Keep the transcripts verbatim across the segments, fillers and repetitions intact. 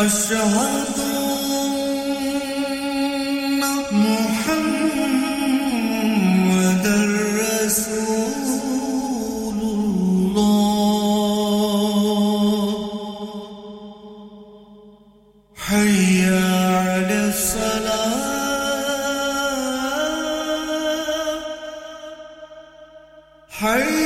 أشهد أن محمد رسول الله حي على الصلاة حي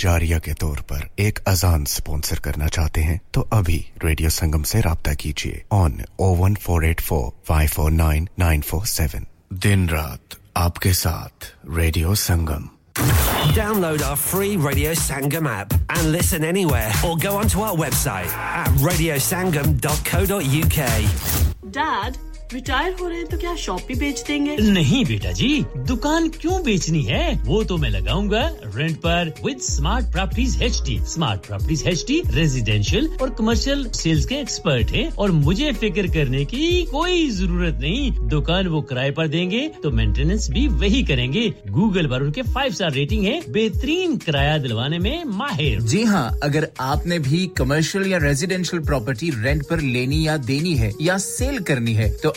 जारिया के तौर पर एक अजान स्पॉन्सर करना चाहते हैं तो अभी रेडियो संगम से राब्ता कीजिए on zero one four eight four five four nine nine four seven दिन रात आपके साथ radio Sangam Download our free Radio Sangam app and listen anywhere or go onto our website at radio sangam dot co dot u k Dad retire हो रहे हैं तो क्या shop भी बेच देंगे नहीं बेटा जी दुकान क्यों बेचनी है वो तो मैं लगाऊंगा रेंट पर with smart properties HD smart properties HD residential और कमर्शियल सेल्स के एक्सपर्ट हैं और मुझे फिक्र करने की कोई जरूरत नहीं दुकान वो किराए पर देंगे तो मेंटेनेंस भी वही करेंगे गूगल पर उनके five star रेटिंग है बेहतरीन किराया दिलवाने में माहिर जी हां अगर आपने भी कमर्शियल या रेजिडेंशियल प्रॉपर्टी रेंट पर लेनी या देनी है या सेल करनी है तो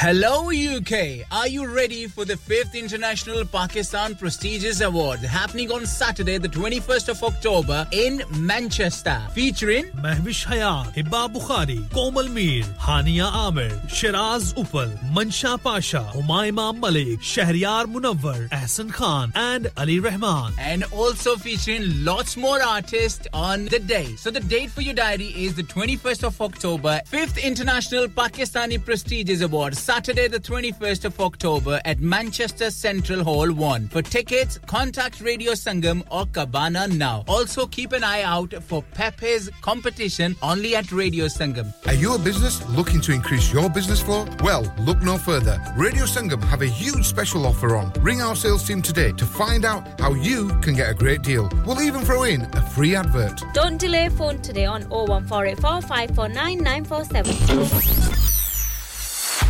Hello UK! Are you ready for the fifth International Pakistan Prestigious Awards happening on Saturday the twenty-first of October in Manchester featuring Mahwish Hayat, Hiba Bukhari, Komal Meer, Hania Aamir, Shiraz Uppal, Mansha Pasha, Humaima Malik, Shahryar Munawar, Ahsan Khan and Ali Rehman and also featuring lots more artists on the day. So the date for your diary is the twenty-first of October fifth International Pakistani Prestigious Awards Saturday the twenty-first of October at Manchester Central Hall one. For tickets, contact Radio Sangam or Kabana now. Also keep an eye out for Pepe's competition only at Radio Sangam. Are you a business looking to increase your business flow? Well, look no further. Radio Sangam have a huge special offer on. Ring our sales team today to find out how you can get a great deal. We'll even throw in a free advert. Don't delay, phone today on oh one four eight four, five four nine, nine four seven.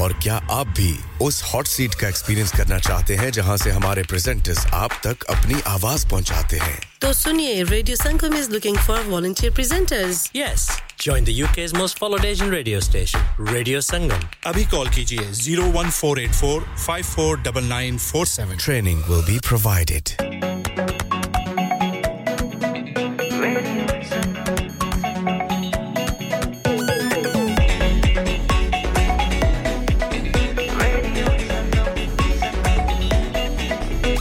और क्या आप भी उस hot seat का experience करना चाहते हैं जहां से हमारे प्रेजेंटर्स आप तक अपनी आवाज पहुंचाते हैं? तो सुनिए, radio Sangam is looking for volunteer presenters. Yes. Join the U K's most followed Asian radio station, Radio Sangam. Abhi call kijiye oh one four eight four, five four nine nine four seven. Training will be provided.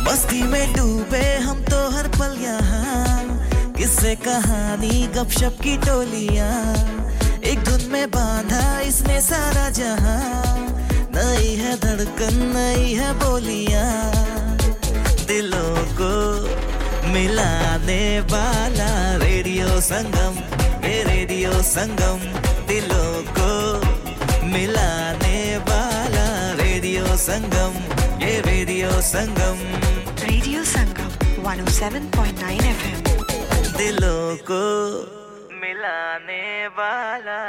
Masti mein doobe hum to har pal yahan. किससे कहानी गपशप की टोलियां एक धुन में बांधा इसने सारा जहां नई है धड़कन नई है बोलियां दिलों को मिलाने वाला रेडियो संगम ये रेडियो संगम दिलों को मिलाने वाला रेडियो संगम ये radio Sangam radio Sangam one oh seven point nine F M दिलों को मिलाने वाला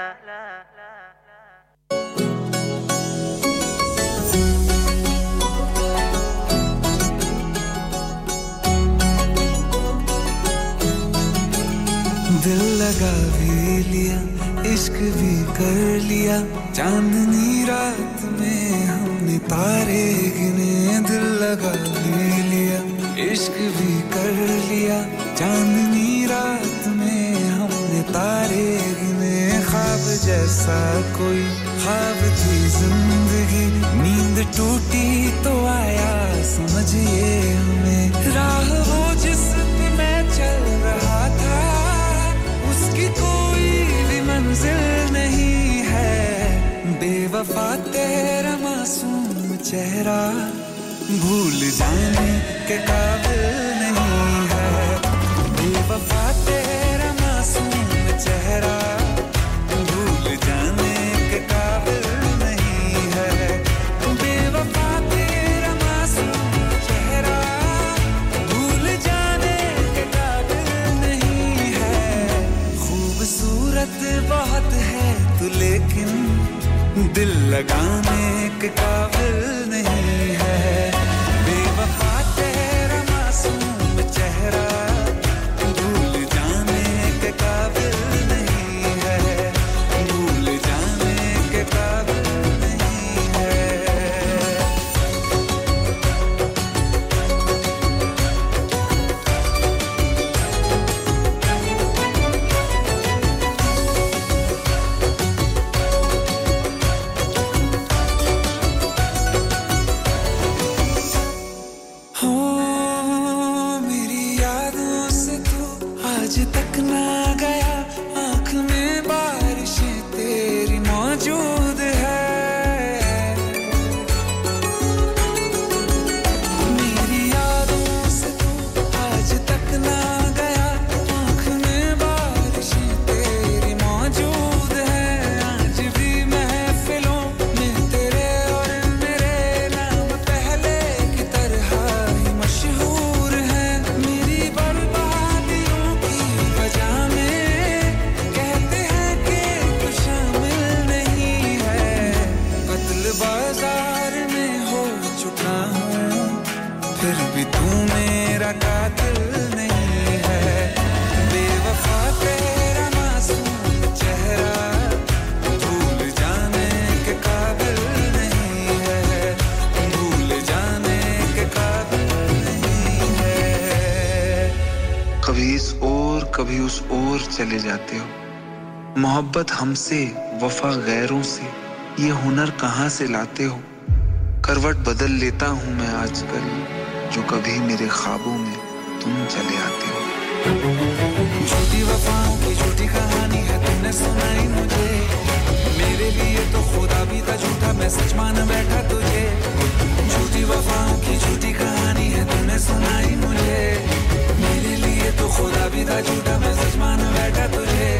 दिल लगा भी लिया इश्क भी कर लिया चांदनी रात में हमने तारे गिने दिल लगा भी लिया इश्क भी कर लिया चांदनी रात में हमने तारे गिने ख्वाब जैसा कोई ख्वाब थी जिंदगी नींद टूटी तो आया समझिए हमें राह वो जिस पे मैं चल रहा था उसकी कोई भी मंजिल नहीं है बेवफा तेरा मासूम चेहरा भूल जाने के काबिल नहीं बेवफा तेरा मासूम चेहरा भूल जाने के काबिल नहीं है बेवफा तेरा मासूम चेहरा भूल जाने के काबिल नहीं है खूबसूरत बहुत है तू लेकिन दिल लगाने के काबिल नहीं है बेवफा तेरा मासूम चेहरा चले जाते हो मोहब्बत हमसे वफा गैरों से ये हुनर कहां से लाते हो करवट बदल लेता हूं मैं आजकल जो कभी मेरे ख्वाबों में तुम चले आते हो झूठी वफाओं की झूठी कहानी है तुमने सुनाई मुझे मेरे लिए तो खुदा भी था झूठा मैं सच मान बैठा तुझे झूठी वफाओं की झूठी कहानी है तुमने सुनाई मुझे मेरे लिए तो खुदा भी था झूठा मैं सच मान बैठा तुझे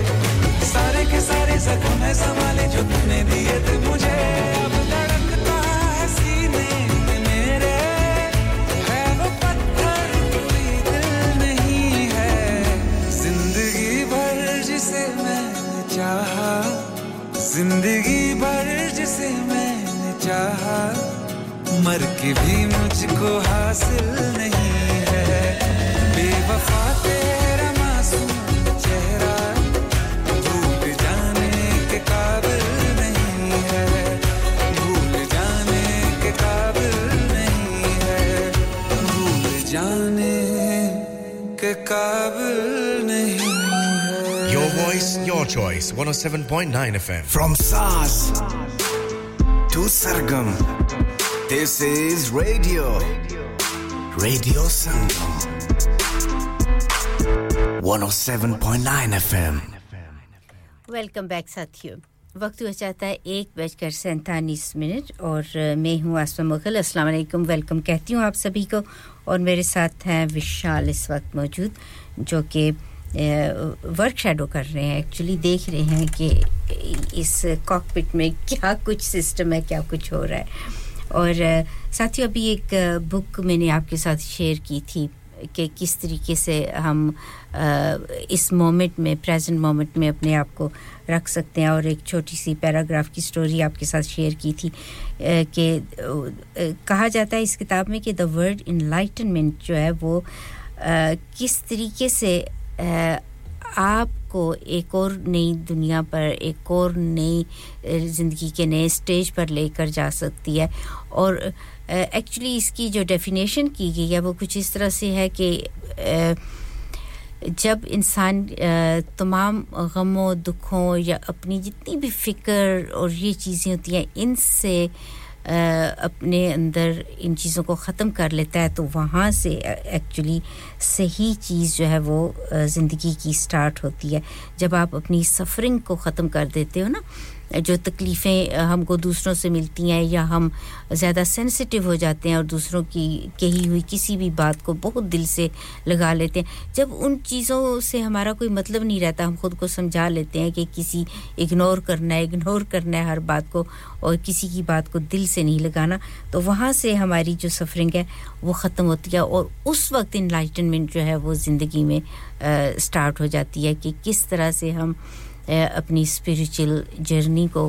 सारे के सारे जख्म है संभाले जो तूने दिए थे मुझे अब धड़कता है सीने में मेरे है वो पत्थर कोई दिल नहीं है जिंदगी भर जिसे मैंने चाहा जिंदगी भर जिसे मैंने चाहा मर के भी मुझको हासिल नहीं है बेवफा तेरा मासूम चेहरा काबिल नहीं है भूल जाने के काबिल नहीं है भूल जाने के काबिल नहीं है Your voice, your choice, one oh seven point nine F M From Saas to Sargam This is Radio Radio Sangam one oh seven point nine F M welcome back साथियों वक्त हो जाता है एक बजकर सैंतालीस मिनट और मैं हूं आसमा मुगल अस्सलाम वालेकुम वेलकम कहती हूं आप सभी को और मेरे साथ हैं विशाल इस वक्त मौजूद जो कि वर्क शैडो कर रहे हैं एक्चुअली देख रहे हैं कि इस कॉकपिट में क्या कुछ सिस्टम है क्या कुछ हो रहा है और साथियों अभी एक बुक मैंने आपके साथ शेयर की थी कि किस तरीके से हम आ, इस मोमेंट में प्रेजेंट मोमेंट में अपने आप को रख सकते हैं और एक छोटी सी पैराग्राफ की स्टोरी आपके साथ शेयर की थी कि कहा जाता है इस किताब में कि द वर्ड इनलाइटनमेंट जो है वो आ, किस तरीके से आ, आपको एक और नई दुनिया पर एक और नई ज़िंदगी के नए स्टेज पर लेकर जा सकती है और एक्चुअली uh, इसकी जो डेफिनेशन की गई है वो कुछ इस तरह से है कि uh, जब इंसान uh, तमाम गमों दुखों या अपनी जितनी भी फिक्र और ये चीज़ें होती हैं इनसे uh, अपने अंदर इन चीज़ों को ख़त्म कर लेता है तो वहाँ से एक्चुअली uh, सही चीज़ जो है वो uh, ज़िंदगी की स्टार्ट होती है जब आप अपनी सफ़रिंग को ख़त्म कर देते हो ना जो तकलीफें हमको दूसरों से मिलती हैं या हम ज़्यादा सेंसिटिव हो जाते हैं और दूसरों की कही हुई किसी भी बात को बहुत दिल से लगा लेते हैं जब उन चीज़ों से हमारा कोई मतलब नहीं रहता हम खुद को समझा लेते हैं कि किसी इग्नोर करना है इग्नोर करना है हर बात को और किसी की बात को दिल से नहीं लगाना तो वहाँ से हमारी जो सफ़रिंग है वो ख़त्म होती है और उस वक्त इनलाइटनमेंट जो है वो ज़िंदगी में स्टार्ट हो जाती है कि किस तरह से हम अपनी स्पिरिचुअल जर्नी को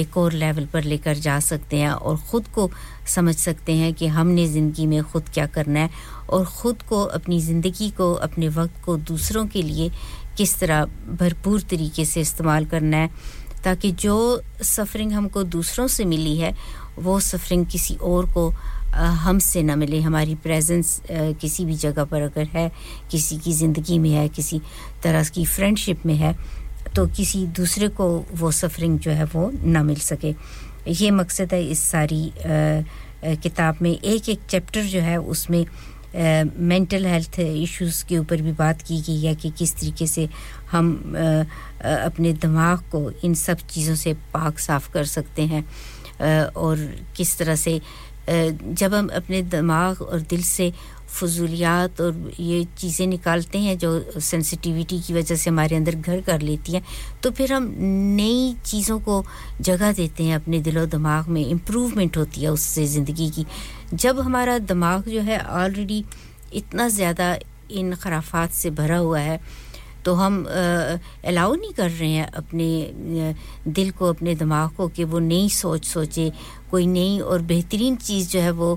एक और लेवल पर लेकर जा सकते हैं और ख़ुद को समझ सकते हैं कि हमने ज़िंदगी में ख़ुद क्या करना है और ख़ुद को अपनी ज़िंदगी को अपने वक्त को दूसरों के लिए किस तरह भरपूर तरीके से इस्तेमाल करना है ताकि जो सफ़रिंग हमको दूसरों से मिली है वो सफ़रिंग किसी और को हमसे ना मिले हमारी प्रेजेंस किसी भी जगह पर अगर है किसी की ज़िंदगी में है किसी तरह की फ्रेंडशिप में है तो किसी दूसरे को वो सफ़रिंग जो है वो ना मिल सके ये मकसद है इस सारी आ, आ, किताब में एक एक चैप्टर जो है उसमें मेंटल हेल्थ इश्यूज़ के ऊपर भी बात की गई है कि किस तरीके से हम आ, आ, अपने दिमाग को इन सब चीज़ों से पाक साफ़ कर सकते हैं आ, और किस तरह से जब हम अपने दिमाग और दिल से फजूलियात और ये चीज़ें निकालते हैं जो सेंसिटिविटी की वजह से हमारे अंदर घर कर लेती हैं तो फिर हम नई चीज़ों को जगह देते हैं अपने दिल और दिमाग में इम्प्रूवमेंट होती है उससे ज़िंदगी की जब हमारा दिमाग जो है ऑलरेडी इतना ज़्यादा इन खराफात से भरा हुआ है तो हम अलाउ नहीं कर रहे हैं अपने दिल को अपने दिमाग को कि वो नई सोच सोचे कोई नई और बेहतरीन चीज़ जो है वो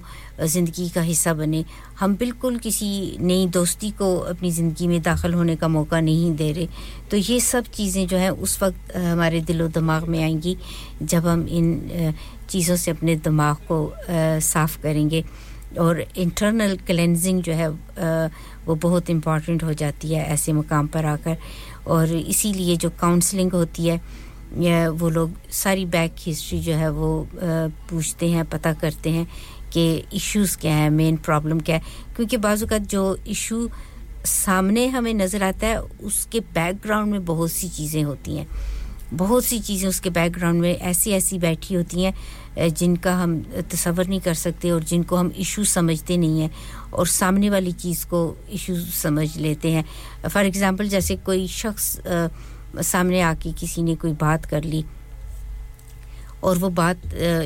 ज़िंदगी का हिस्सा बने हम बिल्कुल किसी नई दोस्ती को अपनी ज़िंदगी में दाखिल होने का मौका नहीं दे रहे तो ये सब चीज़ें जो हैं उस वक्त हमारे दिल और दिमाग में आएंगी जब हम इन चीज़ों से अपने दिमाग को साफ़ करेंगे और इंटरनल क्लेंजिंग जो है वो बहुत इम्पॉर्टेंट हो जाती है ऐसे मुकाम पर आकर और इसीलिए जो काउंसलिंग होती है या वो लोग सारी बैक हिस्ट्री जो है वो पूछते हैं पता करते हैं कि इश्यूज क्या है मेन प्रॉब्लम क्या है क्योंकि बाज़ औक़ात जो इशू सामने हमें नजर आता है उसके बैकग्राउंड में बहुत सी चीजें होती हैं बहुत सी चीजें उसके बैकग्राउंड में ऐसी-ऐसी बैठी होती हैं जिनका हम तसव्वुर नहीं कर सकते और जिनको हम इशू समझते नहीं हैं और सामने वाली चीज को इशू समझ लेते हैं फॉर एग्जांपल जैसे कोई शख्स सामने आके किसी ने कोई बात कर ली और वो बात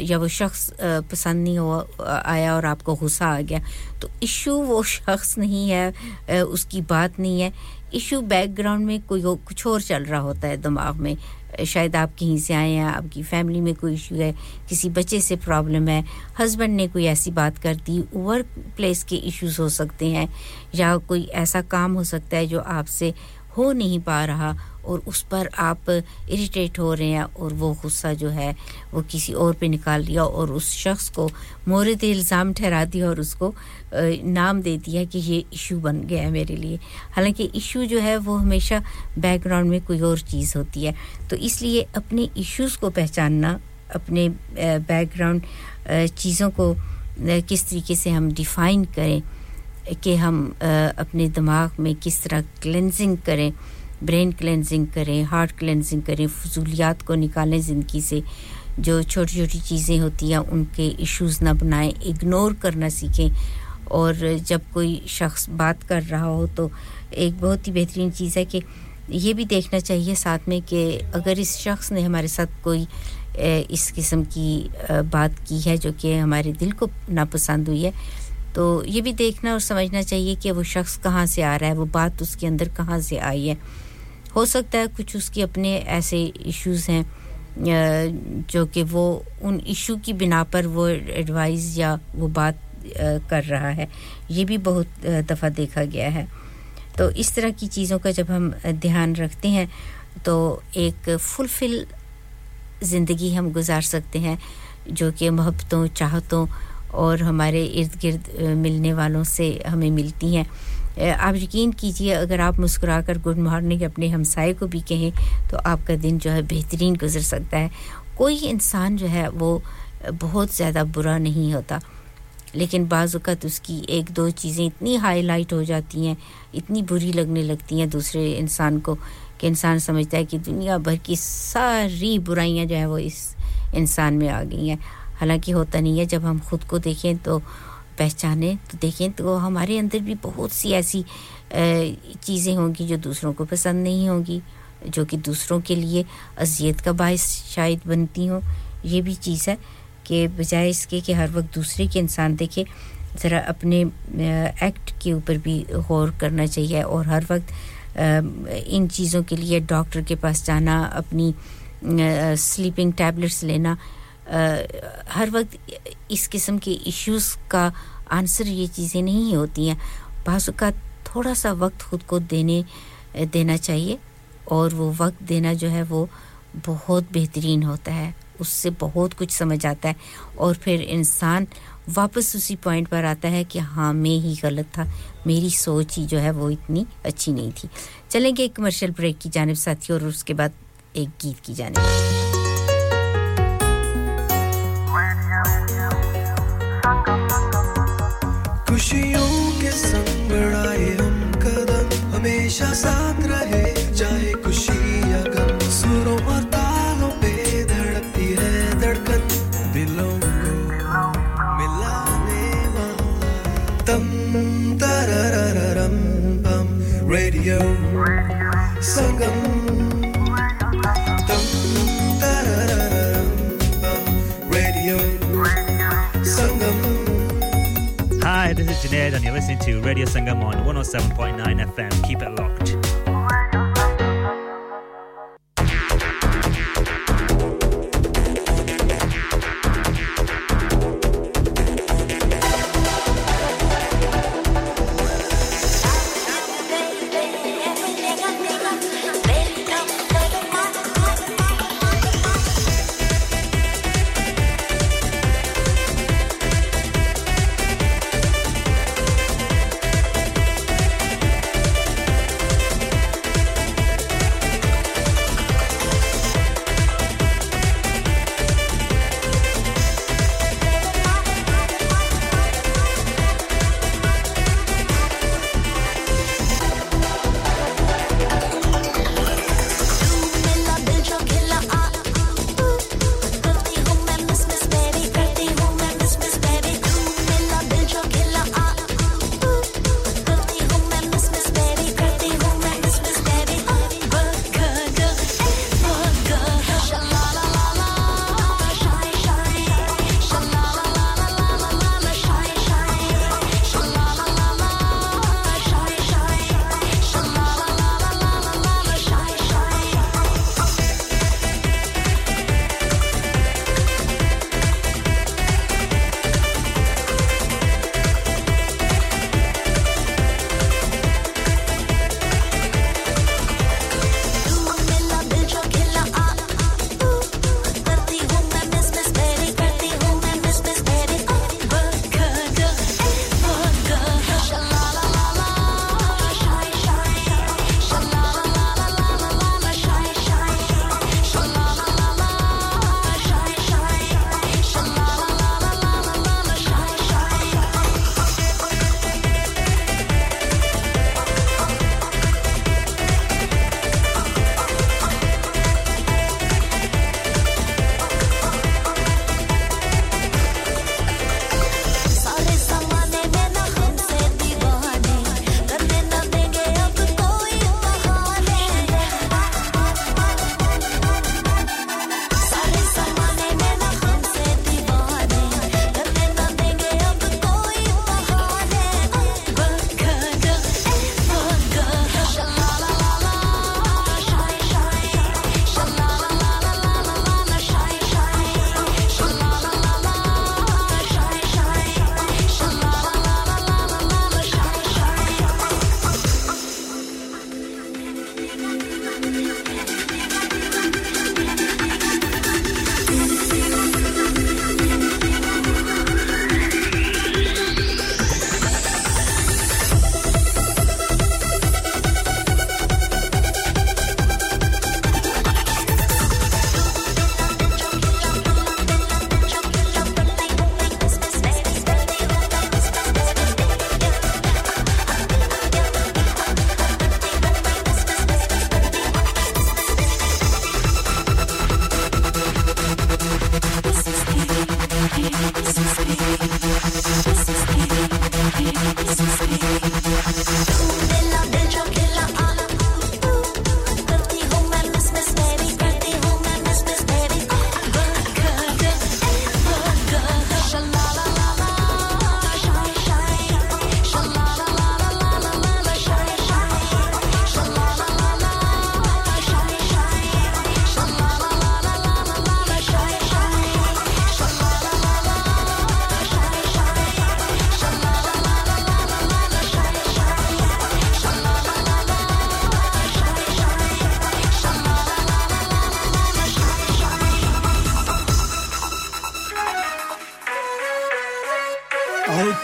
या वो शख्स पसंद नहीं हुआ आया और आपको गुस्सा आ गया तो इशू वो शख्स नहीं है उसकी बात नहीं है इशू बैकग्राउंड में कोई कुछ और चल रहा होता है दिमाग में शायद आप कहीं से आए हैं आपकी फैमिली में कोई इशू है किसी बच्चे से प्रॉब्लम है हस्बैंड ने कोई ऐसी बात कर दी वर्क प्लेस के इश्यूज हो सकते हैं या कोई ऐसा काम हो सकता है जो आपसे हो नहीं पा रहा और उस पर आप इरिटेट हो रहे हैं और वो गुस्सा जो है वो किसी और पे निकाल दिया और उस शख्स को मोहरत इल्ज़ाम ठहरा दिया और उसको नाम दे दिया कि ये इशू बन गया है मेरे लिए हालांकि इशू जो है वो हमेशा बैकग्राउंड में कोई और चीज़ होती है तो इसलिए अपने इश्यूज को पहचानना अपने बैकग्राउंड चीज़ों को किस तरीके से हम डिफाइन करें कि हम अपने दिमाग में किस तरह क्लेंजिंग करें ब्रेन क्लेंजिंग करें हार्ट क्लेंजिंग करें फजूलियात को निकालें ज़िंदगी से जो छोटी-छोटी चीज़ें होती हैं उनके इश्यूज़ ना बनाएं इग्नोर करना सीखें और जब कोई शख्स बात कर रहा हो तो एक बहुत ही बेहतरीन चीज़ है कि ये भी देखना चाहिए साथ में कि अगर इस शख्स ने हमारे साथ कोई इस किस्म की बात की है जो कि हमारे दिल को नापसंद हुई है तो ये भी देखना और समझना चाहिए कि वो शख्स कहाँ से आ रहा है वो बात उसके अंदर कहाँ से आई है हो सकता है कुछ उसके अपने ऐसे इश्यूज हैं जो कि वो उन इशू की बिना पर वो एडवाइस या वो बात कर रहा है ये भी बहुत दफ़ा देखा गया है तो इस तरह की चीज़ों का जब हम ध्यान रखते हैं तो एक फुलफिल ज़िंदगी हम गुजार सकते हैं जो कि मोहब्बतों चाहतों और हमारे इर्द-गिर्द मिलने वालों से हमें मिलती हैं आप यकीन कीजिए अगर आप मुस्कुराकर गुड मॉर्निंग अपने हमसाये को भी कहें तो आपका दिन जो है बेहतरीन गुजर सकता है कोई इंसान जो है वो बहुत ज़्यादा बुरा नहीं होता लेकिन बाज़ औक़ात उसकी एक दो चीज़ें इतनी हाईलाइट हो जाती हैं इतनी बुरी लगने लगती हैं दूसरे इंसान को कि इंसान समझता है कि दुनिया भर की सारी बुराइयाँ जो है वो इस इंसान में आ गई हैं हालांकि होता नहीं है जब हम खुद को देखें तो पहचाने तो देखें तो हमारे अंदर भी बहुत सी ऐसी चीज़ें होंगी जो दूसरों को पसंद नहीं होंगी जो कि दूसरों के लिए अज़ियत का बायस शायद बनती हों ये भी चीज़ है कि बजाय इसके कि हर वक्त दूसरे के इंसान देखें ज़रा अपने एक्ट के ऊपर भी गौर करना चाहिए और हर वक्त इन चीज़ों के लिए डॉक्टर के पास जाना अपनी स्लीपिंग टैबलेट्स लेना Uh, हर वक्त इस किस्म के इश्यूज का आंसर ये चीज़ें नहीं होती हैं बाज़ औक़ात थोड़ा सा वक्त खुद को देने देना चाहिए और वो वक्त देना जो है वो बहुत बेहतरीन होता है उससे बहुत कुछ समझ आता है और फिर इंसान वापस उसी पॉइंट पर आता है कि हाँ मैं ही गलत था मेरी सोच ही जो है वो इतनी अच्छी नहीं थी चलेंगे एक कमर्शियल ब्रेक की जानिब साथियों और उसके बाद एक गीत की जानिब खुशियों के संग बढ़ाए हम कदम हमेशा साथ रहे चाहे खुशी या गम सुरों और तालों पे धड़कती है धड़कन दिलों को मिलाने वाला तम तररररम बम रेडियो संगम तम तररररम बम radio Sangam Hi, this is Junaid and you're listening to Radio Sangam on one oh seven point nine F M. Keep it locked.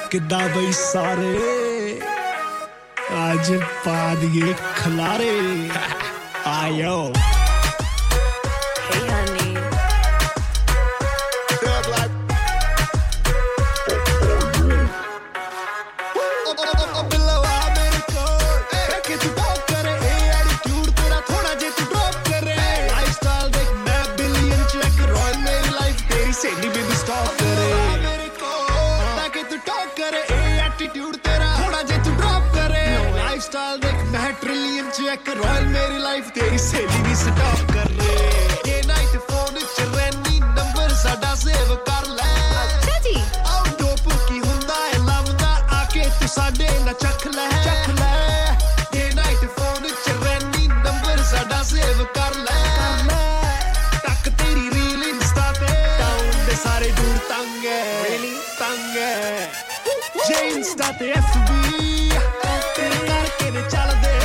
किदा भाई सारे आज पा दिए खलारे आयो Hey honey Royal Mary life तेरी सहेली भी स्टॉप कर ले ये नाइट फोन चरनी नंबर साडा सेव कर ले अच्छा जी और टॉप की हुंदा है लवदा आके तू साडे ना चख ले चख ले ये नाइट फोन चरनी नंबर साडा सेव कर ले तक तेरी रील इंस्टा पे टाउन दे सारे दूर तंग है really तंग है जे इंस्टा पे एफबी तेरे करके ने चल दे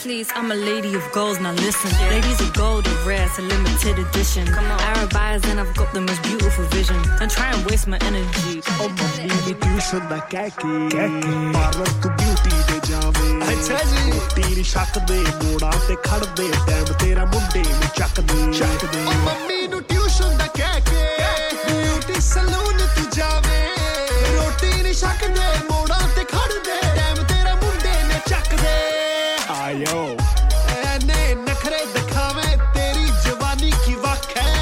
Please, I'm a lady of goals, now listen yeah. Ladies of gold are rare, it's a limited edition Arab eyes and I've got the most beautiful vision Don't try and waste my energy Oh my baby, you should not kaki Parlor to beauty de jaave Achha ji Teri shak de, moda te khad de Time tera munde nu chak de Chak de Oh mummy nu tuition da kaki Beauty saloon tu jaave Roti ni shak de, moda te khad de Time tera munde nu chak de आयो ऐने नखरे दिखावे तेरी जवानी की वक्त है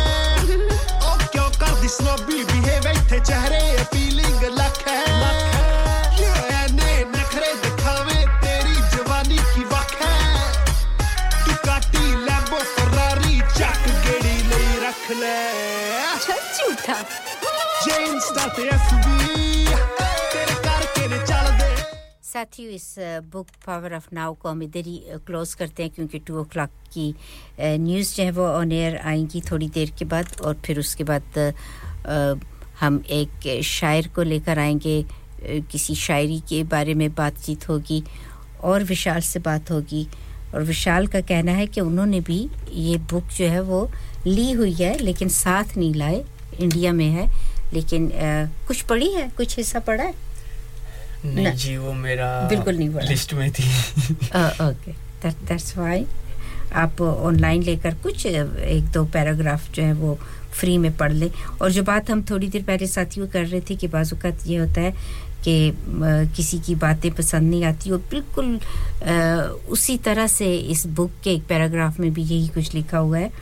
ओ क्यों कर दी स्नोबी बिहेव इथे चेहरे अपीलिंग लक है लक है ऐने नखरे दिखावे तेरी जवानी की वक्त है तू काटी लैम्बो फरारी चक गेड़ी ले रख ले झूठा जेम्स दा एफबी साथियों इस बुक पावर ऑफ नाउ को हम इधर ही क्लोज करते हैं क्योंकि two o'clock की न्यूज़ जो है वो ऑन एयर आएंगी थोड़ी देर के बाद और फिर उसके बाद हम एक शायर को लेकर आएंगे किसी शायरी के बारे में बातचीत होगी और विशाल से बात होगी और विशाल का कहना है कि उन्होंने भी ये बुक जो है वो ली हुई है लेकिन साथ नहीं लाए इंडिया में है लेकिन कुछ पढ़ी है कुछ हिस्सा पढ़ा है नहीं जी वो मेरा लिस्ट में थी ओके दैट दैट्स व्हाई आप ऑनलाइन लेकर कुछ एक दो पैराग्राफ जो है वो फ्री में पढ़ ले और जो बात हम थोड़ी देर पहले साथियों कर रहे थे कि बाजुकात ये होता है कि किसी की बातें पसंद नहीं आती और बिल्कुल उसी तरह से इस बुक के एक पैराग्राफ में भी यही कुछ लिखा हुआ है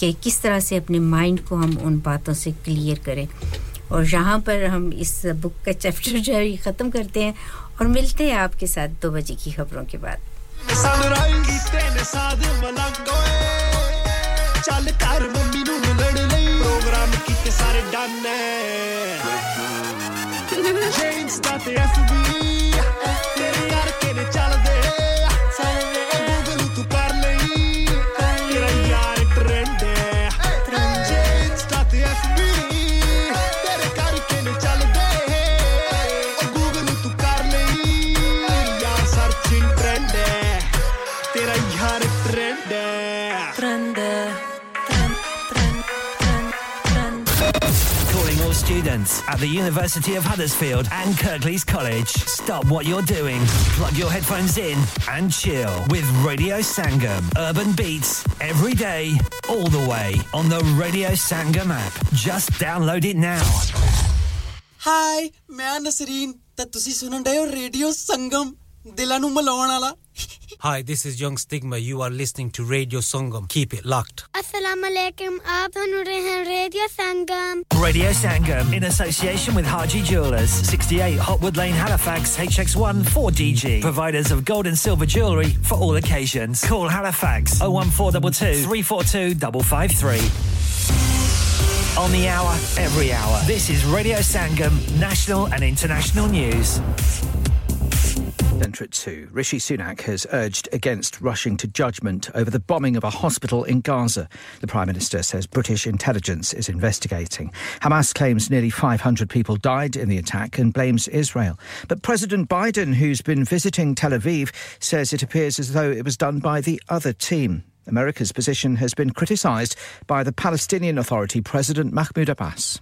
कि किस तरह से अपने माइंड को हम उन बातों से क्लियर करें और यहाँ पर हम इस बुक का चैप्टर जो है ये खत्म करते हैं और मिलते हैं आपके साथ दो बजे की खबरों के बाद students at the University of Huddersfield and Kirklees College. Stop what you're doing, plug your headphones in and chill with Radio Sangam. Urban beats every day, all the way on the Radio Sangam app. Just download it now. Hi, I'm Nasreen. And you're listening to Radio Sangam. Dilanu Malonala. Hi, this is Young Stigma. You are listening to Radio Sangam. Keep it locked. Assalamu alaikum. Aap sun rahe hain Radio Sangam. Radio Sangam in association with Haji Jewellers, sixty-eight Hotwood Lane, Halifax, H X one four D G. Providers of gold and silver jewellery for all occasions. Call Halifax oh one four two two, three four two five five three. On the hour, every hour. This is Radio Sangam, national and international news. Centre at two. Rishi Sunak has urged against rushing to judgment over the bombing of a hospital in Gaza. The Prime Minister says British intelligence is investigating. Hamas claims nearly five hundred people died in the attack and blames Israel. But President Biden, who's been visiting Tel Aviv, says it appears as though it was done by the other team. America's position has been criticised by the Palestinian Authority President Mahmoud Abbas.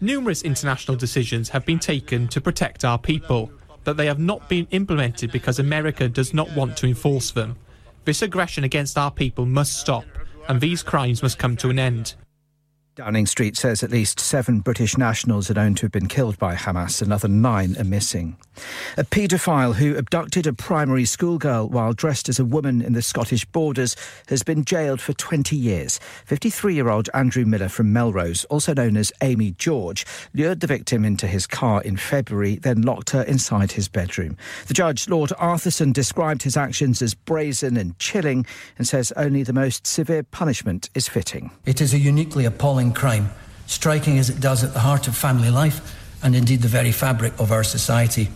Numerous international decisions have been taken to protect our people, but they have not been implemented because America does not want to enforce them. This aggression against our people must stop, and these crimes must come to an end. Downing Street says at least seven British nationals are known to have been killed by Hamas. Another nine are missing. A paedophile who abducted a primary schoolgirl while dressed as a woman in the Scottish Borders has been jailed for twenty years. fifty-three-year-old Andrew Miller from Melrose, also known as Amy George, lured the victim into his car in February, then locked her inside his bedroom. The judge, Lord Arthurson, described his actions as brazen and chilling and says only the most severe punishment is fitting. It is a uniquely appalling crime, striking as it does at the heart of family life and indeed the very fabric of our society.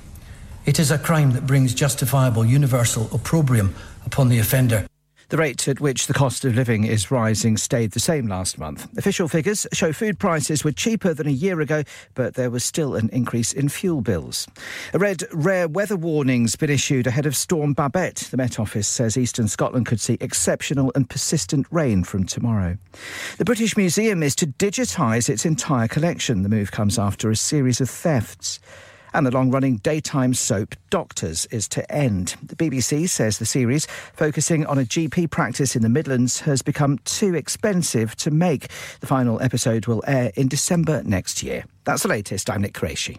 It is a crime that brings justifiable universal opprobrium upon the offender. The rate at which the cost of living is rising stayed the same last month. Official figures show food prices were cheaper than a year ago, but there was still an increase in fuel bills. A red rare weather warning's been issued ahead of Storm Babet. The Met Office says eastern Scotland could see exceptional and persistent rain from tomorrow. The British Museum is to digitise its entire collection. The move comes after a series of thefts. And the long-running daytime soap Doctors is to end. The B B C says the series, focusing on a G P practice in the Midlands, has become too expensive to make. The final episode will air in December next year. That's the latest. I'm Nick Qureshi.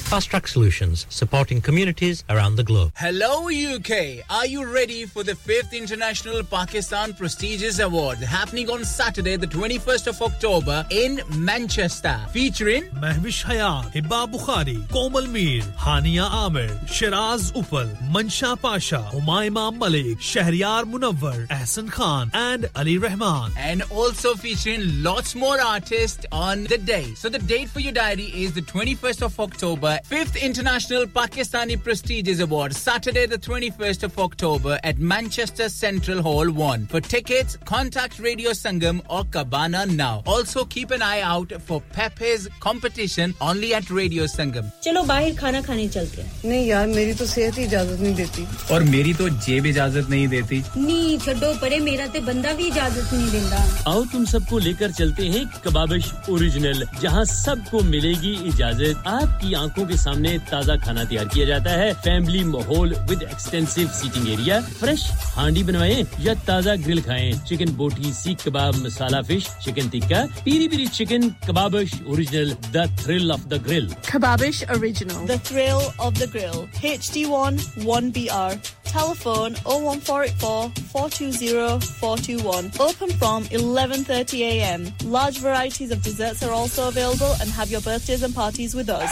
Fast Track Solutions, supporting communities around the globe. Hello U K! Are you ready for the fifth International Pakistan Prestigious Award happening on Saturday the twenty-first of October in Manchester, featuring Mahwish Hayat, Hiba Bukhari, Komal Meer, Hania Aamir, Shiraz Uppal, Mansha Pasha, Humaima Malik, Shahryar Munawar, Ahsan Khan and Ali Rehman. And also featuring lots more artists on the day. So the date for your diary is the twenty-first of October, fifth International Pakistani Prestigious Award, Saturday the twenty-first of October at Manchester Central Hall one. For tickets, contact Radio Sangam or Cabana now. Also keep an eye out for Pepe's competition only at Radio Sangam. Chalo bahir khana khane chalte hain. Nahi yaar, meri to sehat hi ijazat nahi deti. Aur meri to jeb ijazat nahi deti. Nahi chhoddo pare, mera te banda bhi ijazat nahi denda. Aao tum sabko lekar chalte hain Kebabish original, jahan sabko milegi ijazat. Aapki aankhon के सामने ताजा खाना तैयार किया जाता है family माहौल with extensive seating area fresh हांडी बनवाएं या ताजा ग्रिल खाएं चिकन बोटी सीख कबाब मसाला fish chicken tikka peri peri chicken Kababish original the thrill of the grill Kababish original the thrill of the grill H D one one B R telephone oh one four eight four, four two oh, four two one open from eleven thirty a m large varieties of desserts are also available and have your birthdays and parties with us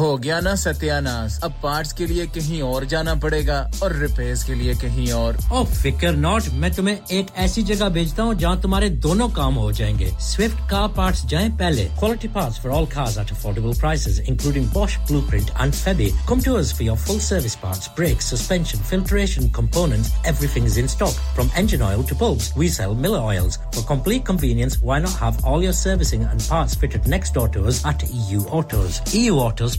हो गया ना सत्यानाश अब parts के लिए कहीं और जाना पड़ेगा और रिपेयर्स के लिए कहीं और ओ फिकर नॉट मैं तुम्हें एक ऐसी जगह भेजता हूं जहां तुम्हारे दोनों काम हो जाएंगे स्विफ्ट कार पार्ट्स जाएं पहले quality parts for all cars at affordable prices including Bosch blueprint and Febi come to us for your full service parts brakes suspension filtration components everything is in stock from engine oil to bulbs we sell Miller oils for complete convenience why not have all your servicing and parts fitted next door to us at E U Autos E U Autos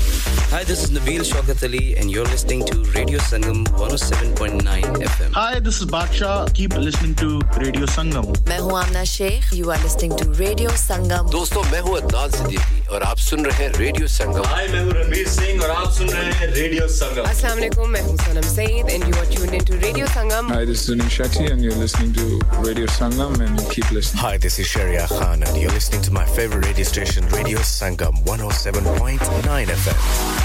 Hi, this is Nabeel Shaukat Ali and you're listening to Radio Sangam one oh seven point nine F M. Hi, this is Baksha. Keep listening to Radio Sangam. Main hu Amna Sheikh. You are listening to Radio Sangam. Dosto, main hu Adnan Siddiqui aur aap sun rahe hain Radio Sangam. Hi, main hu Ranveer Singh aur aap sun rahe hain Radio Sangam. Assalamu alaikum. Main hu Sanam Saeed and you are tuned into Radio Sangam. Hi, this is Sunil Shetty and you're listening to Radio Sangam and keep listening. Hi, this is Sharia Khan and you're listening to my favorite radio station Radio Sangam one oh seven point nine F M. I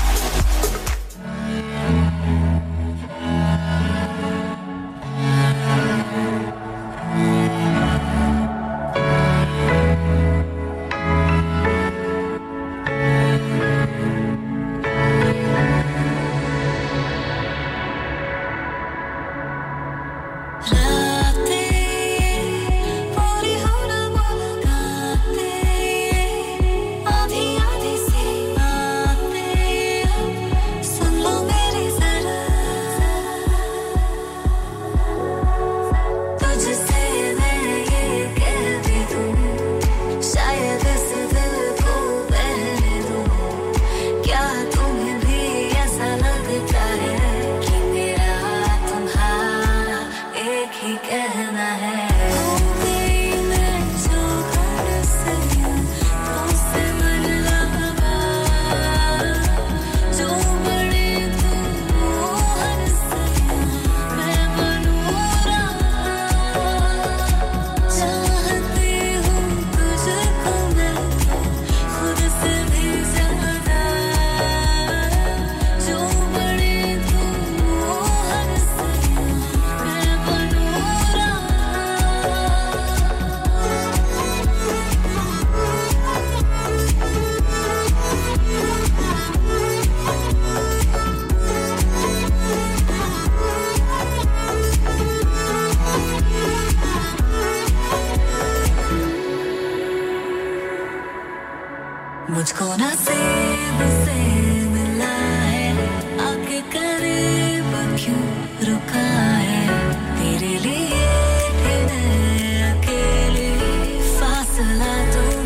don't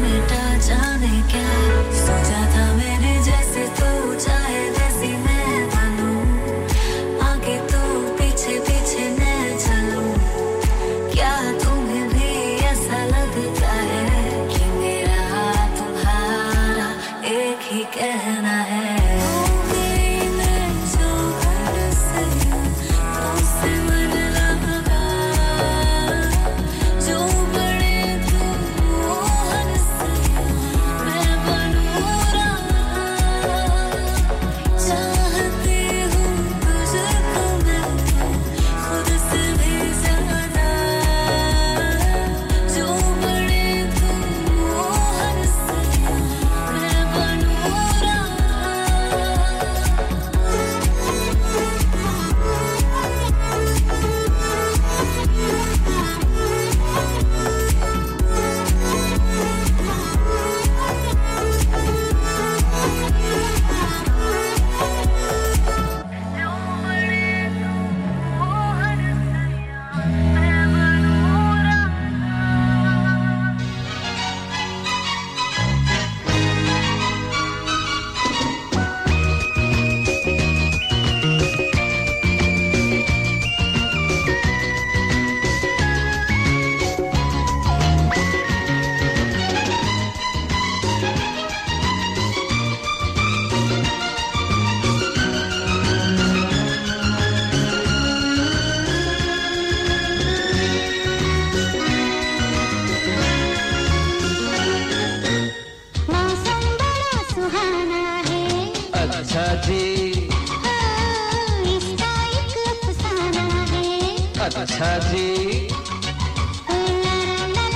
अच्छा जी मौसम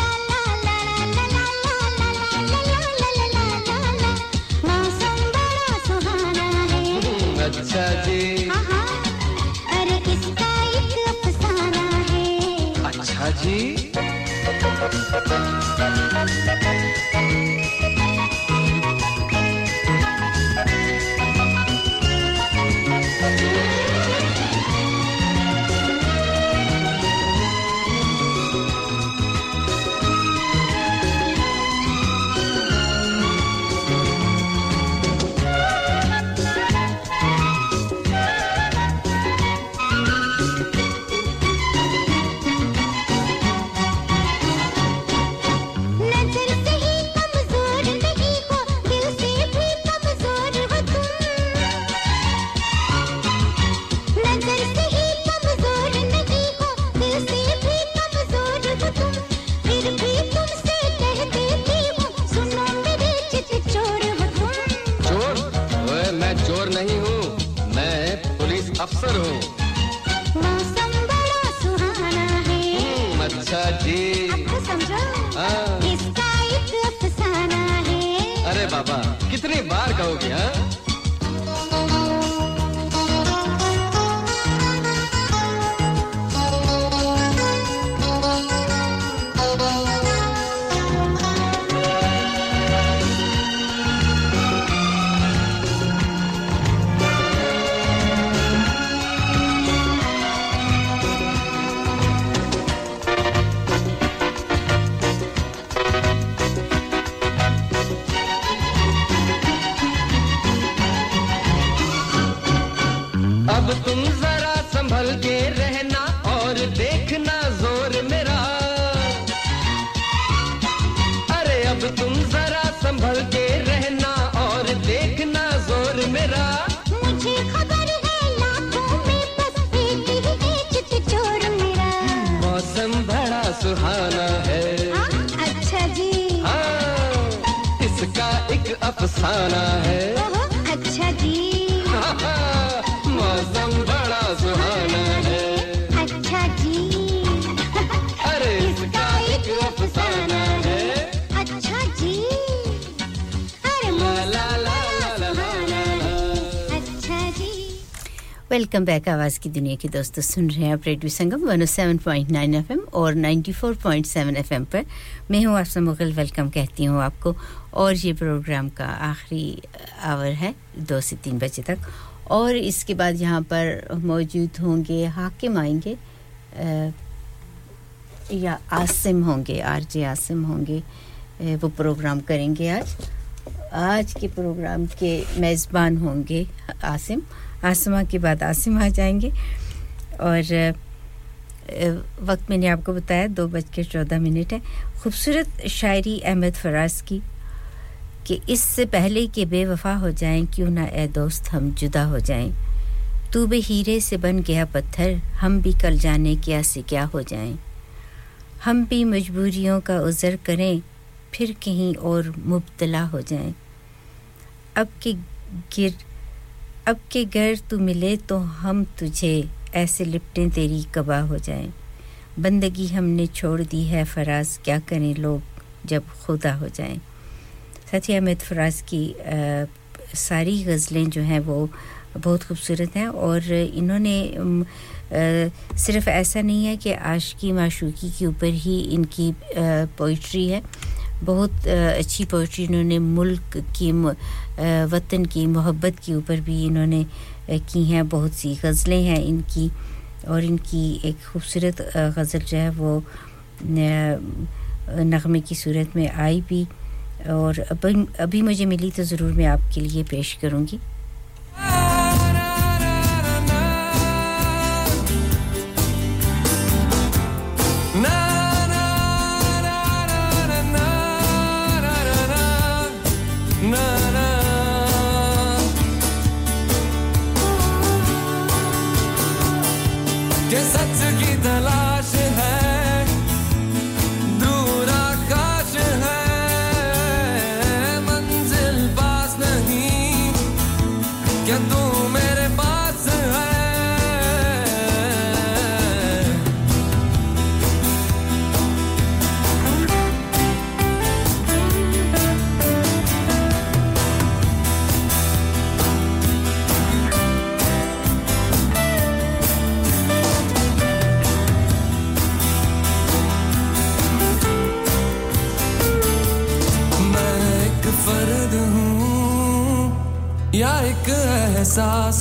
बड़ा सुहाना है अच्छा जी अरे किसका एक अफसाना है अच्छा जी वेलकम बैक आवाज की दुनिया के दोस्तों सुन रहे हैं आप radio Sangam one oh seven point nine FM और ninety-four point seven एफएम पर मैं हूं आसमा मुगल वेलकम कहती हूं आपको और ये प्रोग्राम का आखिरी आवर है दो से तीन बजे तक और इसके बाद यहां पर मौजूद होंगे हाकिम आएंगे या आसिम होंगे आरजे आसिम होंगे वो प्रोग्राम करेंगे आज आज के प्रोग्राम के मेजबान होंगे आसिम आसमा के बाद आसिम आ जाएंगे और वक्त मैंने आपको बताया दो बज के चौदह मिनट है खूबसूरत शायरी अहमद फराज की कि इससे पहले कि बेवफा हो जाएं क्यों ना ए दोस्त हम जुदा हो जाएं तू बे हीरे से बन गया पत्थर हम भी कल जाने क्या से क्या हो जाएं हम भी मजबूरियों का उज़र करें फिर कहीं और मुब्तला हो जाएं अब के गिर अब के घर तू मिले तो हम तुझे ऐसे लिपटें तेरी कबा हो जाएं बंदगी हमने छोड़ दी है फराज क्या करें लोग जब खुदा हो जाएं साथी अहमद फराज की आ, सारी गज़लें जो हैं वो बहुत खूबसूरत हैं और इन्होंने आ, सिर्फ ऐसा नहीं है कि आशिकी माशूकी के ऊपर ही इनकी पोइट्री है बहुत अच्छी पोएट्री इन्होंने मुल्क की वतन की मोहब्बत के ऊपर भी इन्होंने की हैं बहुत सी गज़लें हैं इनकी और इनकी एक खूबसूरत गज़ल जो है वो नगमे की सूरत में आई भी और अभी अभी मुझे मिली तो ज़रूर मैं आपके लिए पेश करूँगी एहसास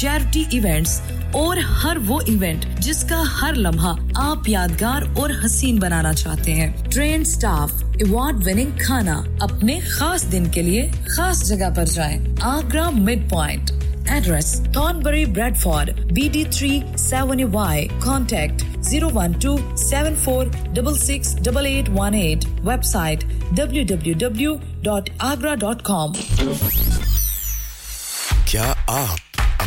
charity events और हर वो event जिसका हर लम्हा आप यादगार और हसीन बनाना चाहते हैं. Trained staff, award-winning खाना अपने खास दिन के लिए खास जगह पर जाएं. Agra Midpoint. Address Thornbury, Bradford, B D three seven Y. Contact zero one two seven four six six eight eight one eight. Website w w w dot agra dot com. क्या आप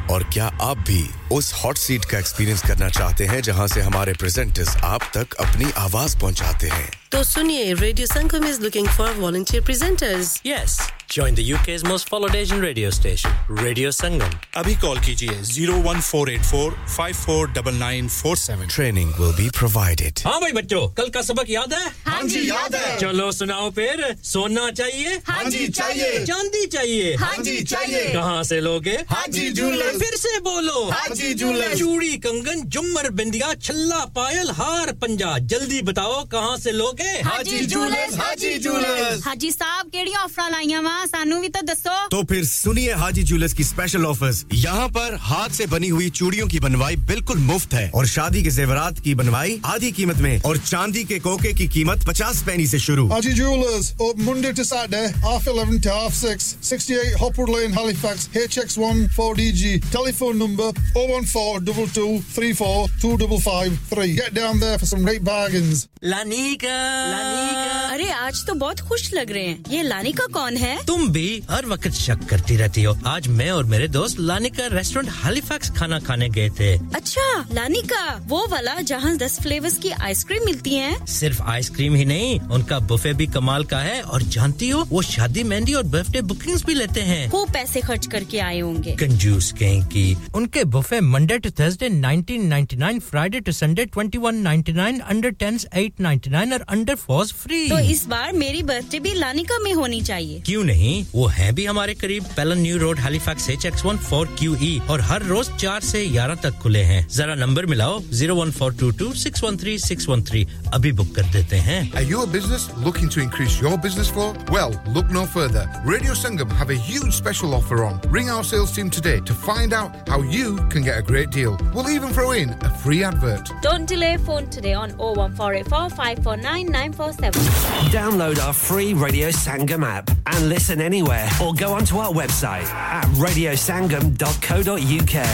और क्या आप भी उस हॉट सीट का experience करना चाहते हैं जहां से हमारे प्रेजेंटर्स आप तक अपनी आवाज पहुंचाते हैं तो सुनिए radio Sangam is looking for volunteer presenters yes Join the UK's most followed Asian radio station, Radio Sangam. Abhi call kijiye zero one four eight four five four nine nine four seven. Training will be provided. Haan bhai bachcho, kal ka sabak yaad hai? Haan ji yaad hai. Chalo sunao phir, sona chahiye? Haan ji chahiye. Chandi chahiye? Haan ji chahiye. Kahan se loge? Haji Jewellers. Phir se bolo. Haji Jewellers. Churi, kangan, jhumar, bindiya, chhalla, payal, haar, panja. Jaldi batao kahan se loge? Haji Jewellers. Haji Jewellers. Haji sahab kedi offer laiyan ma? सानू भी तो दसो तो फिर सुनिए Haji jewellers की special offers यहाँ पर हाथ से बनी हुई चूड़ियों की बनवाई बिल्कुल मुफ्त है और शादी के जेवरात की बनवाई आधी कीमत में और चांदी के कोके की कीमत fifty पैनी से शुरू Haji jewellers open Monday to Saturday half eleven to half six sixty-eight Hopwood Lane Halifax H X one four D G telephone number zero one four two two three four two five five three get down there for some great bargains Lanika Lanika अरे आज तो बहुत खुश लग रहे हैं ये Lanika कौन है तुम भी हर वक्त शक करती रहती हो आज मैं और मेरे दोस्त लानिका रेस्टोरेंट हैलिफैक्स खाना खाने गए थे अच्छा लानिका वो वाला जहां दस फ्लेवर्स की आइसक्रीम मिलती है सिर्फ आइसक्रीम ही नहीं उनका बुफे भी कमाल का है और जानती हो वो शादी मेहंदी और बर्थडे बुकिंग्स भी लेते हैं वो पैसे खर्च करके आए होंगे कंजूस कहीं की उनके buffet Monday to Thursday nineteen ninety-nine Friday to Sunday twenty-one ninety-nine under tens eight ninety-nine और अंडर fours फ्री तो इस बार मेरी बर्थडे भी लानिका में होनी चाहिए क्यों नहीं वो है भी हमारे करीब Pellon new road Halifax H X one four Q E और हर रोज four से eleven तक खुले हैं जरा नंबर मिलाओ zero one four two two six one three six one three अभी बुक कर देते हैं Are you a business looking to increase your business flow? Well, look no further. Radio Sangam have a huge special offer on. Ring our sales team today to find out how you can get a great deal. We'll even throw in a free advert. Don't delay phone today on oh one four eight four five four nine nine four seven. Download our free Radio Sangam app and listen anywhere or go onto our website at radio sangam dot co dot U K.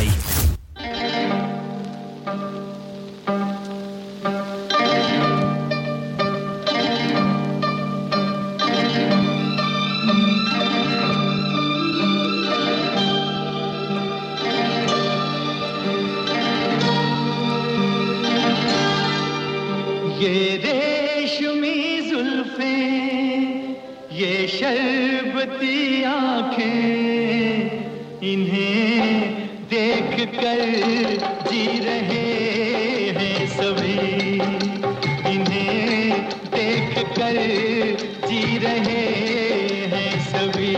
शरबती आंखें इन्हें देखकर जी रहे हैं सभी इन्हें देखकर जी रहे हैं सभी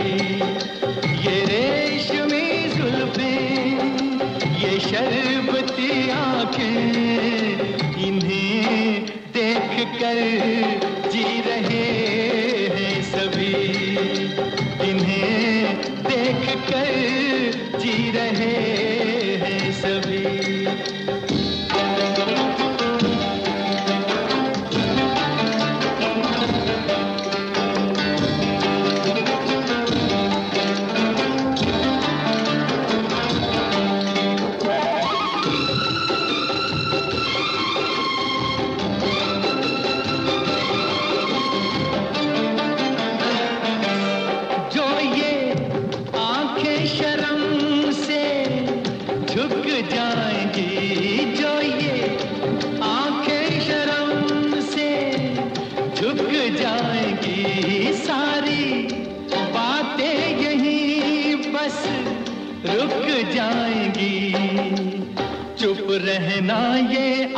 ये रेशमी जुल्फें ये शरबती आंखें इन्हें देखकर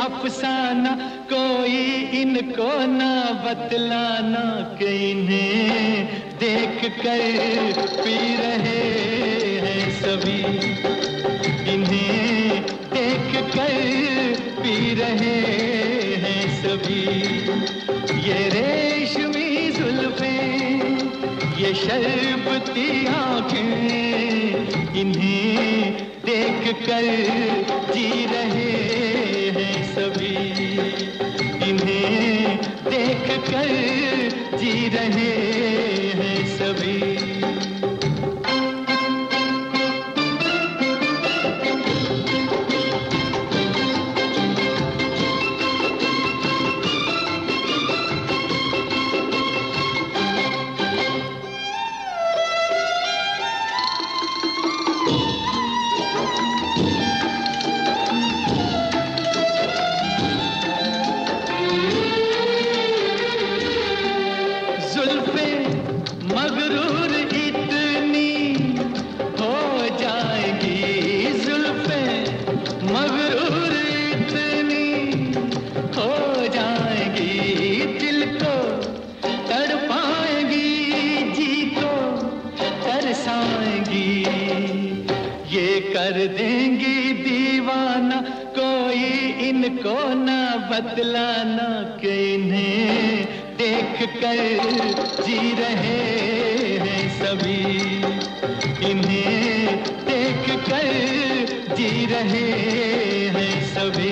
अफसाना कोई इनको ना बतलाना कि इन्हें देख कर पी रहे हैं सभी इन्हें देख कर पी रहे हैं सभी ये रेशमी जुल्फें ये शरबती आंखें इन्हें देख कर जी रहे सभी इन्हें देख कर जी रहे हैं सभी बतलाना कि इन्हें देख कर जी रहे हैं सभी इन्हें देख कर जी रहे हैं सभी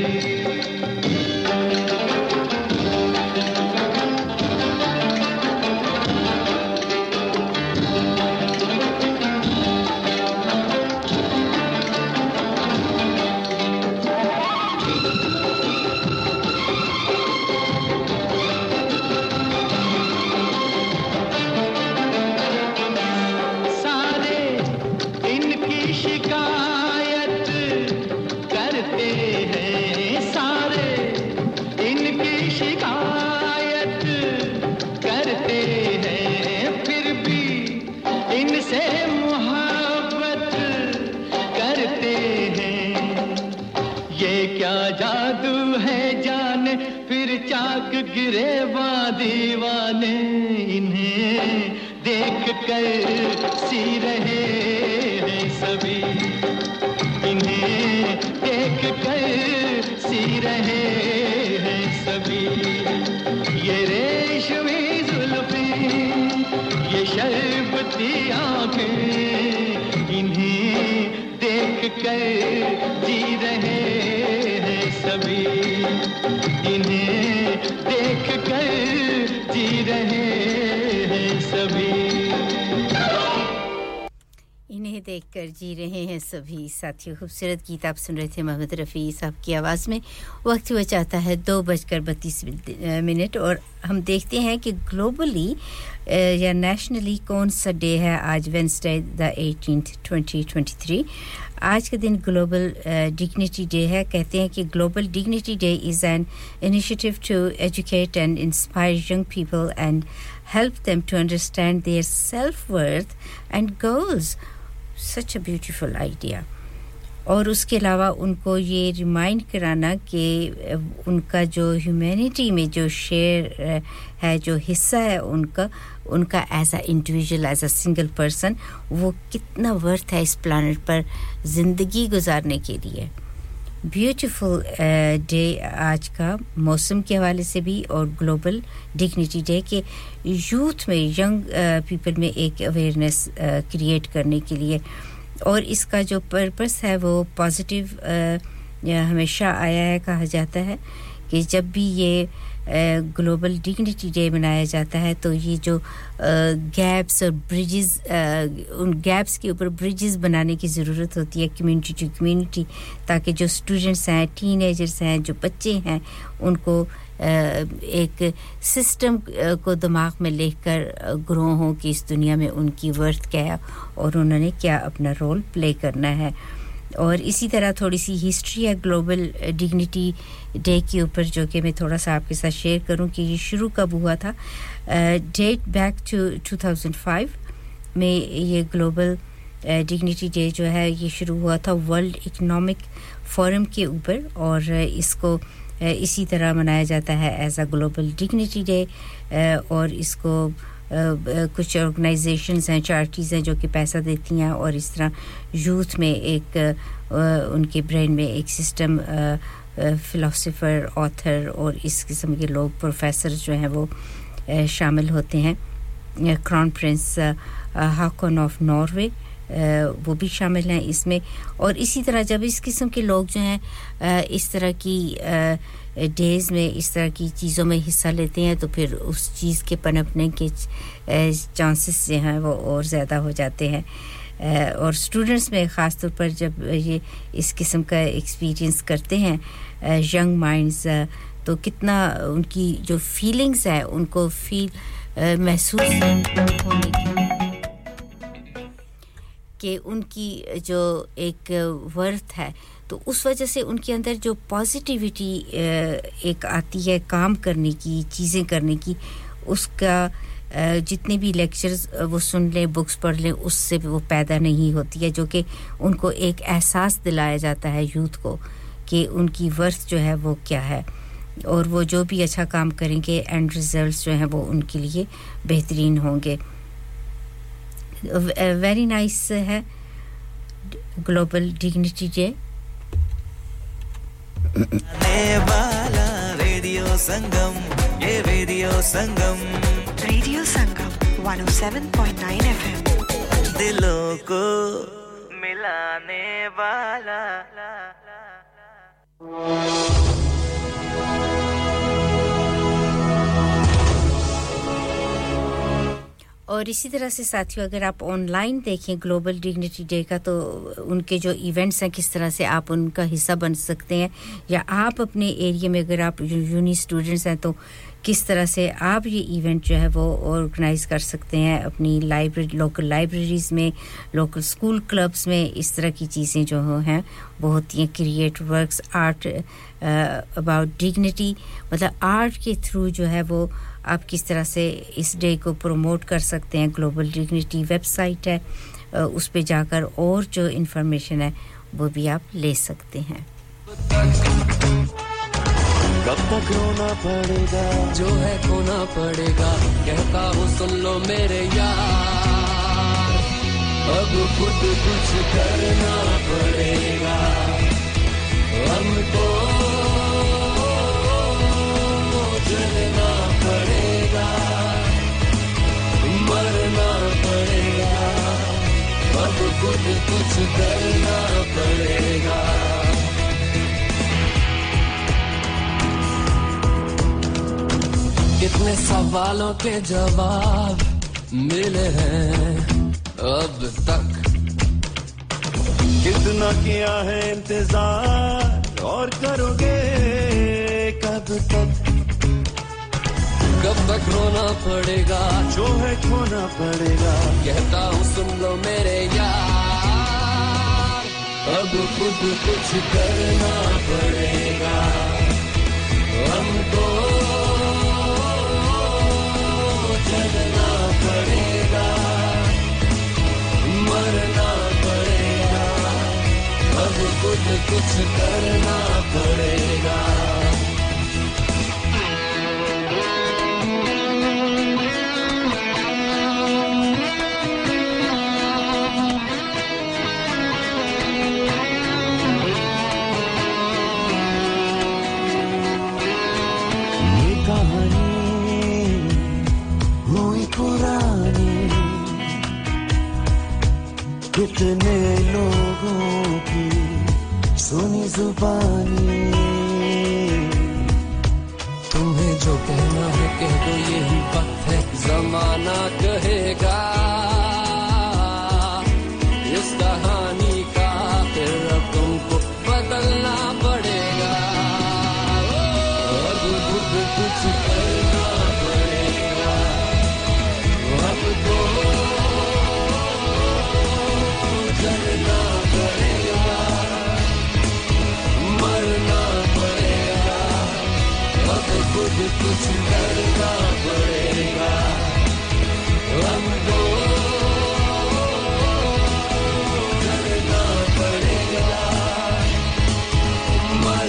गिरे वादी वाले इन्हें देख कर सी रहे हैं सभी इन्हें देख कर सी रहे हैं सभी ये रेशमी जुल्फें ये शरबती आंखें इन्हें देख कर जी रहे हैं सभी इन्हें देख कर जी रहे हैं सभी इन्हें देख कर जी रहे हैं सभी साथियों खूबसूरत गीत आप सुन रहे थे मोहम्मद रफ़ी साहब की आवाज़ में। वक्त हुआ चाहता है दो बजकर बत्तीस मिनट और हम देखते हैं कि ग्लोबली या नेशनली कौन सा डे है आज Wednesday the eighteenth twenty twenty-three। आज के दिन ग्लोबल डिग्निटी डे है। कहते हैं कि global dignity day is an initiative to educate and inspire young people and help them to understand their self worth and goals. Such a beautiful idea. और उसके अलावा उनको ये रिमाइंड कराना कि उनका जो ह्यूमैनिटी में जो शेयर है जो हिस्सा है उनका उनका as a individual as a single person वो कितना वर्थ है इस प्लैनेट पर ज़िंदगी गुजारने के लिए। ब्यूटीफुल डे आज का मौसम के हवाले से भी और ग्लोबल डिग्निटी डे के यूथ में यंग पीपल में एक अवेयरनेस क्रिएट करने के लिए। और इसका जो पर्पस है वो पॉजिटिव हमेशा आया है। कहा जाता है कि जब भी ये ग्लोबल डिग्निटी डे मनाया जाता है तो ये जो गैप्स और ब्रिजेस उन गैप्स के ऊपर ब्रिजेस बनाने की ज़रूरत होती है कम्युनिटी टू कम्युनिटी, ताकि जो स्टूडेंट्स हैं टीनेजर्स हैं जो बच्चे हैं उनको एक सिस्टम को दिमाग में लेकर ग्रो हों कि इस दुनिया में उनकी वर्थ क्या है और उन्होंने क्या अपना रोल प्ले करना है। और इसी तरह थोड़ी सी हिस्ट्री है ग्लोबल डिग्निटी डे के ऊपर जो कि मैं थोड़ा सा आपके साथ शेयर करूं कि ये शुरू कब हुआ था। Date back to two thousand five में ये ग्लोबल डिग्निटी डे जो है ये शुरू हुआ था वर्ल्ड इकोनॉमिक फोरम के ऊपर और इसको इसी तरह मनाया जाता है as a global dignity day. और इसको कुछ ऑर्गेनाइजेशंस हैं चैरिटीज़ हैं जो कि पैसा देती हैं और इस तरह यूथ में एक उनके ब्रेन में एक सिस्टम फिलोसोफर ऑथर और इस किस्म के लोग प्रोफेसर जो हैं वो शामिल होते हैं। Crown prince Haakon of Norway वो भी शामिल हैं इसमें। और इसी तरह जब इस किस्म के लोग जो हैं इस तरह की डेज़ में इस तरह की चीज़ों में हिस्सा लेते हैं तो फिर उस चीज़ के पनपने के चांसेस जो हैं वो और ज़्यादा हो जाते हैं। और स्टूडेंट्स में ख़ास तौर पर जब ये इस किस्म का एक्सपीरियंस करते हैं यंग माइंड्स तो कितना उनकी जो फीलिंग्स हैं उनको फील महसूस होने की कि उनकी जो एक वर्थ है तो उस वजह से उनके अंदर जो पॉजिटिविटी एक आती है काम करने की चीज़ें करने की। उसका जितने भी लेक्चर्स वो सुन लें बुक्स पढ़ लें उससे वो पैदा नहीं होती है, जो कि उनको एक एहसास दिलाया जाता है यूथ को कि उनकी वर्थ जो है वो क्या है और वो जो भी अच्छा काम करेंगे एंड रिजल्ट्स जो हैं वो उनके लिए बेहतरीन होंगे। वेरी नाइस है ग्लोबल डिग्निटी डे। वाला रेडियो संगम, ये radio Sangam, radio Sangam one oh seven point nine FM दिलों को मिलाने वाला। और इसी तरह से साथियों अगर आप ऑनलाइन देखें ग्लोबल डिग्निटी डे का तो उनके जो इवेंट्स हैं किस तरह से आप उनका हिस्सा बन सकते हैं या आप अपने एरिया में अगर आप यूनी स्टूडेंट्स हैं तो किस तरह से आप ये इवेंट जो है वो ऑर्गेनाइज कर सकते हैं अपनी लाइब्रेरी लोकल लाइब्रेरीज़ में लोकल स्कूल क्लब्स में। इस तरह की चीज़ें जो हैं वो होती हैं create works art about dignity, मतलब आर्ट के थ्रू जो है वो आप किस तरह से इस डे को प्रमोट कर सकते हैं। ग्लोबल डिग्निटी वेबसाइट है उस पे जाकर और जो इंफॉर्मेशन है वो भी आप ले सकते हैं। कब तक रोना पड़ेगा जो है खोना पड़ेगा कहता हूँ सुन लो मेरे यार अब खुद कुछ करना पड़ेगा हमको जलना पड़ेगा मरना पड़ेगा अब खुद कुछ करना पड़ेगा कितने सवालों के जवाब मिले हैं अब तक कितना किया है इंतजार और करोगे कब तक कब तक रोना पड़ेगा जो है खोना पड़ेगा कहता हूँ सुन लो मेरे यार अब खुद कुछ करना पड़ेगा हमको जलना पड़ेगा मरना पड़ेगा अब खुद कुछ करना पड़ेगा कितने लोगों की सुनी जुबानी तुम्हें जो कहना है कह दो यही वक्त है जमाना कहेगा इस कहानी का फिर अब तुमको बदलना पड़ेगा अब खुद कुछ करना पड़ेगा अब तो कुछ करना पड़ेगा हमको करना पड़ेगा मरना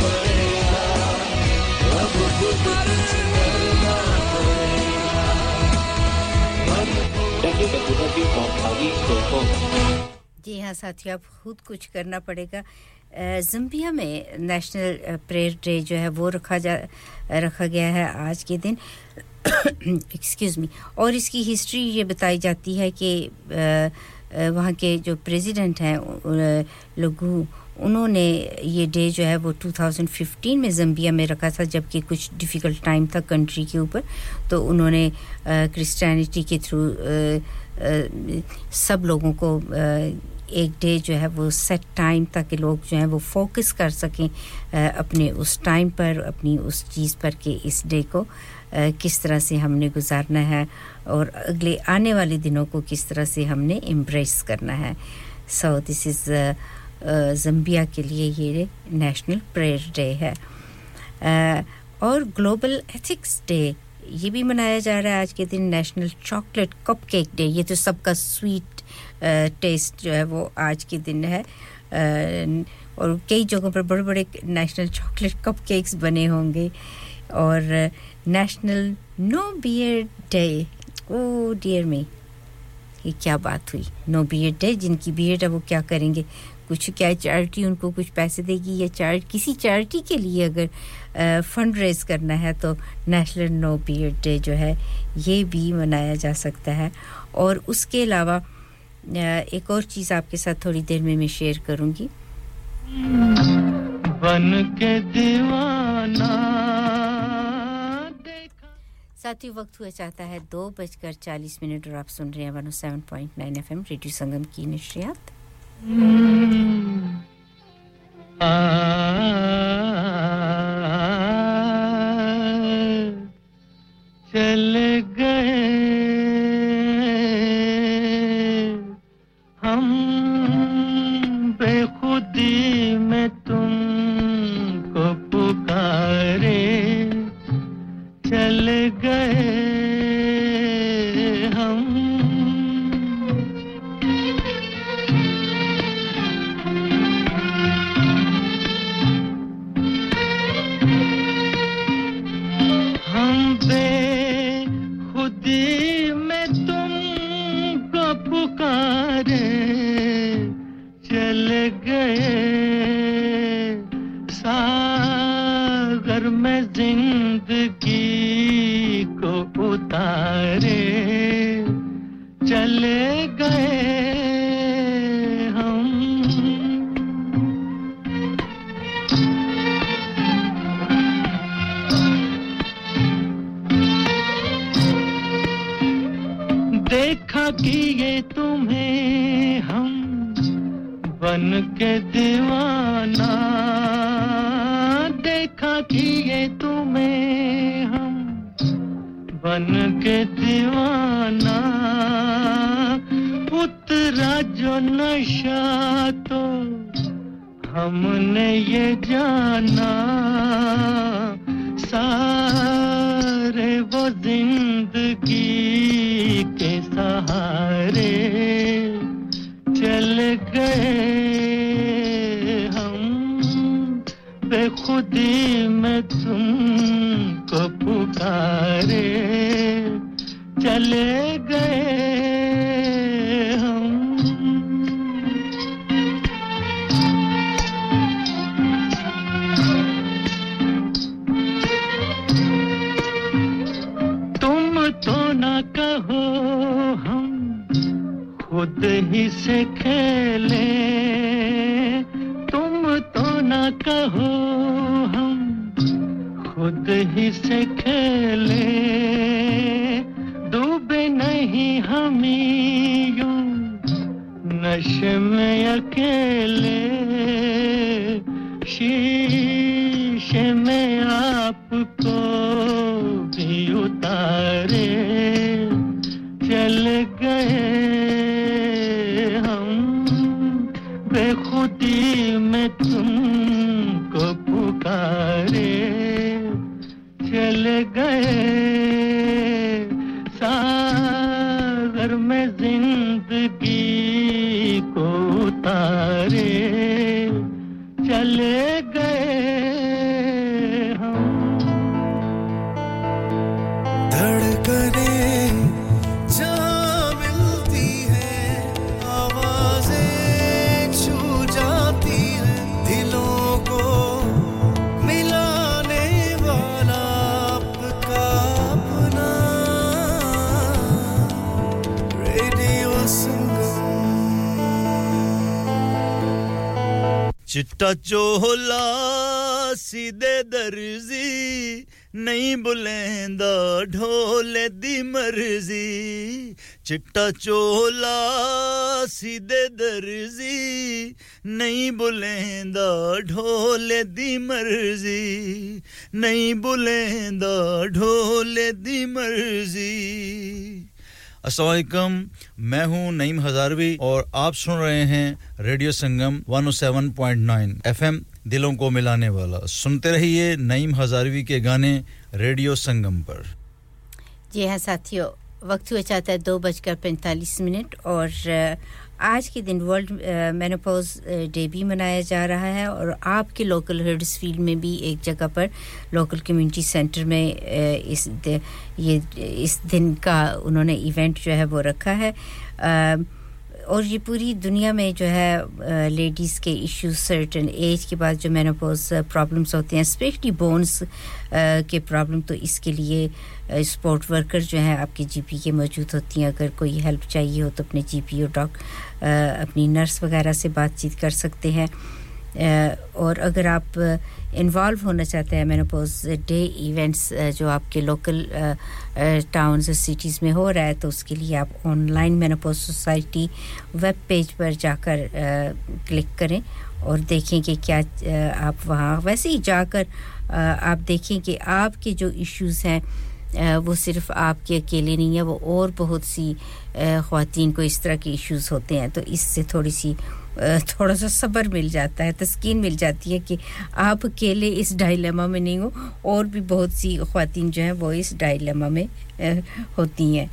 पड़ेगा अब कुछ करना पड़ेगा हमको देखिए कपूर की भागी स्टोरी जी हां साथियों अब खुद कुछ करना पड़ेगा ज़िम्बिया में नेशनल प्रेयर डे जो है वो रखा जा रखा गया है आज के दिन एक्सक्यूज़ मी और इसकी हिस्ट्री ये बताई जाती है कि वहाँ के जो प्रेसिडेंट हैं लोगों उन्होंने ये डे जो है वो दो हज़ार पंद्रह में ज़िम्बिया में रखा था जबकि कुछ डिफ़िकल्ट टाइम था कंट्री के ऊपर तो उन्होंने क्रिश्चियनिटी के थ्रू सब लोगों को आ, एक डे जो है वो सेट टाइम ताकि लोग जो हैं वो फोकस कर सकें अपने उस टाइम पर अपनी उस चीज़ पर कि इस डे को किस तरह से हमने गुजारना है और अगले आने वाले दिनों को किस तरह से हमने एम्ब्रेस करना है सो दिस इज़ ज़िम्बिया के लिए ये नेशनल प्रेयर डे है uh, और ग्लोबल एथिक्स डे ये भी मनाया जा रहा है आज के दिन नेशनल चॉकलेट कपकेक डे ये तो सबका स्वीट टेस्ट जो है वो आज के दिन है और कई जगहों पर बड़े-बड़े नेशनल चॉकलेट कपकेक्स बने होंगे और national no beer day oh dear me ये क्या बात हुई नो बियर डे जिनकी बियर है वो क्या करेंगे कुछ क्या चैरिटी उनको कुछ पैसे देगी या चैरिटी किसी चैरिटी के लिए अगर फंड रेज करना है तो नेशनल नो बियर्ड डे जो है ये भी मनाया जा सकता है और उसके अलावा एक और चीज आपके साथ थोड़ी देर में मैं शेयर करूंगी बन के दीवाना साथ ही वक्त हुआ चाहता है दो बजकर चालीस मिनट और आप सुन रहे हैं एक सौ सात पॉइंट नौ एफएम रेडियो संगम की नशियात Mm. आ, चल गए हम बेखुदी में तुमको पुकारे चल गए Thank you. चोला सीधे दर्जी नहीं बुलेंदा ढोले दी मर्जी चिट्टा चोला सीधे दर्जी नहीं बुलेंदा ढोले दी मर्जी नहीं बुलेंदा ढोले दी मर्जी अस्सलाम वालेकुम मैं हूं नईम हजारवी और आप सुन रहे हैं radio Sangam one oh seven point nine FM दिलों को मिलाने वाला सुनते रहिए नईम हजारवी के गाने रेडियो संगम पर जी हां साथियों वक्त हुआ चाहता है two forty-five और आज के दिन वर्ल्ड मेनोपॉज डे भी मनाया जा रहा है और आपके लोकल हडर्सफील्ड में भी एक जगह पर लोकल कम्युनिटी सेंटर में इस ये इस दिन का उन्होंने इवेंट जो है वो रखा है और ये पूरी दुनिया में जो है लेडीज़ के इश्यूज सर्टेन एज के बाद जो मेनोपॉज प्रॉब्लम्स होते हैं स्पेशली बोन्स के प्रॉब्लम तो इसके लिए स्पोर्ट वर्कर जो हैं आपके जीपी के मौजूद होती हैं अगर कोई हेल्प चाहिए हो तो अपने जीपी और डॉक अपनी नर्स वगैरह से बातचीत कर सकते हैं और अगर आप इन्वॉल्व होना चाहते हैं मेनोपॉज डे इवेंट्स जो आपके लोकल टाउन्स और सिटीज़ में हो रहा है तो उसके लिए आप online menopause society web page पर जाकर क्लिक करें और देखें कि क्या आप वहाँ वैसे ही जाकर आप देखें कि आपके जो इश्यूज़ हैं वो सिर्फ आपके अकेले नहीं है वो और बहुत सी ख्वातीन को इस तरह के इश्यूज़ होते हैं तो इससे थोड़ी सी थोड़ा सा सब्र मिल जाता है तस्कीन मिल जाती है कि आप अकेले इस डायलेमा में नहीं हो और भी बहुत सी ख्वातीन जो हैं वो इस डायलेमा में होती हैं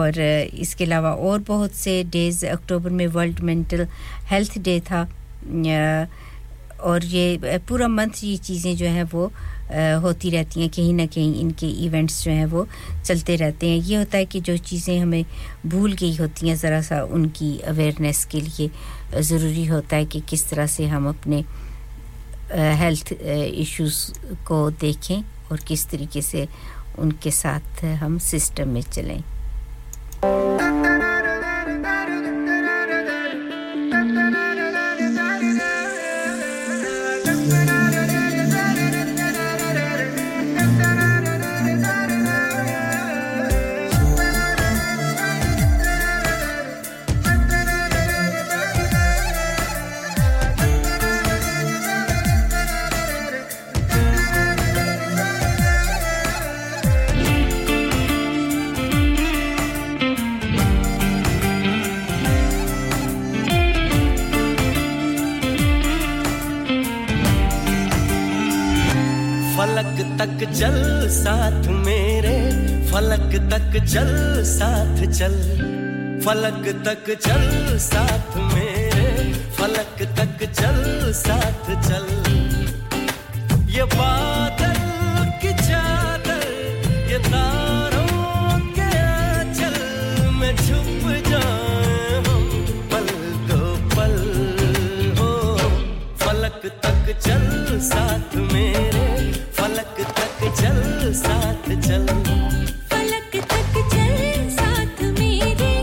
और इसके अलावा और बहुत से डेज़ अक्टूबर में वर्ल्ड मेंटल हेल्थ डे था और ये पूरा मंथ ये चीज़ें जो हैं वो होती रहती हैं कहीं ना कहीं इनके इवेंट्स जो हैं वो चलते रहते हैं ये होता है कि जो चीज़ें हमें भूल गई होती हैं ज़रा सा उनकी अवेयरनेस के लिए ज़रूरी होता है कि किस तरह से हम अपने हेल्थ इश्यूज़ को देखें और किस तरीके से उनके साथ हम सिस्टम में चलें चल साथ मेरे फलक तक चल साथ चल फलक तक चल साथ मेरे फलक तक चल साथ चल ये बादल की चादर ये तारों के आंचल में छुप जाए हम पल दो पल हो फलक तक चल साथ मेरे फलक तक चल साथ चल फलक तक चल साथ मेरे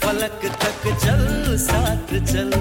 फलक तक चल साथ चल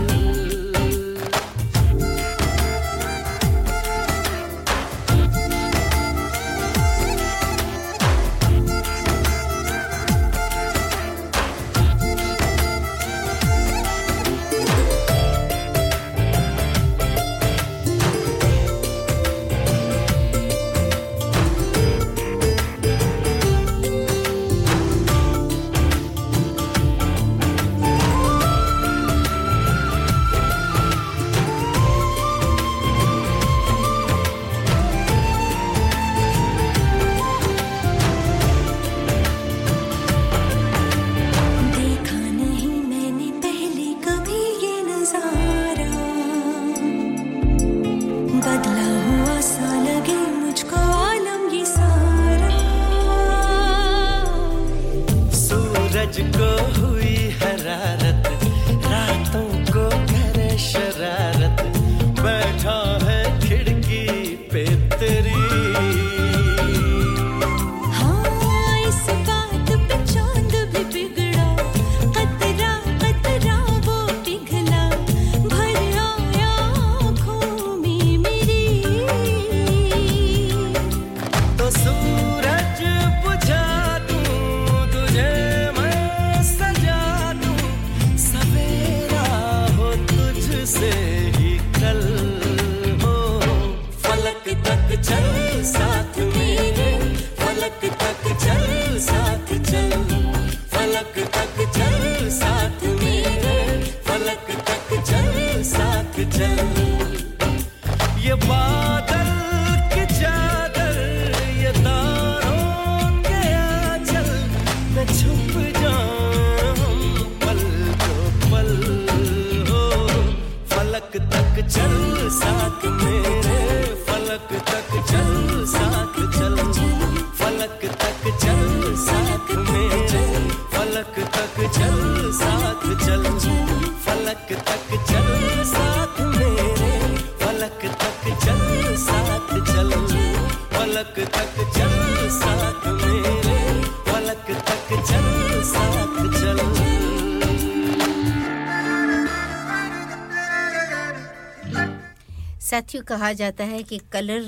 साथियों कहा जाता है कि कलर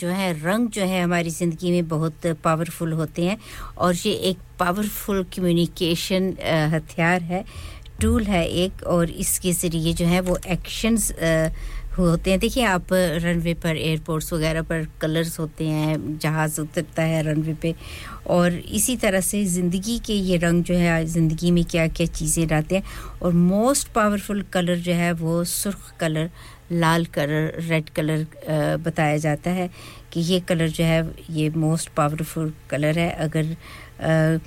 जो है रंग जो है हमारी ज़िंदगी में बहुत पावरफुल होते हैं और ये एक पावरफुल कम्युनिकेशन हथियार है टूल है एक और इसके ज़रिए जो है वो एक्शंस होते हैं देखिए आप रनवे पर एयरपोर्ट्स वगैरह पर कलर्स होते हैं जहाज़ उतरता है रनवे पे और इसी तरह से ज़िंदगी के ये रंग जो है ज़िंदगी में क्या-क्या चीज़ें लाते हैं और मोस्ट पावरफुल कलर जो है वो सुर्ख कलर लाल कलर रेड कलर बताया जाता है कि ये कलर जो है ये मोस्ट पावरफुल कलर है अगर आ,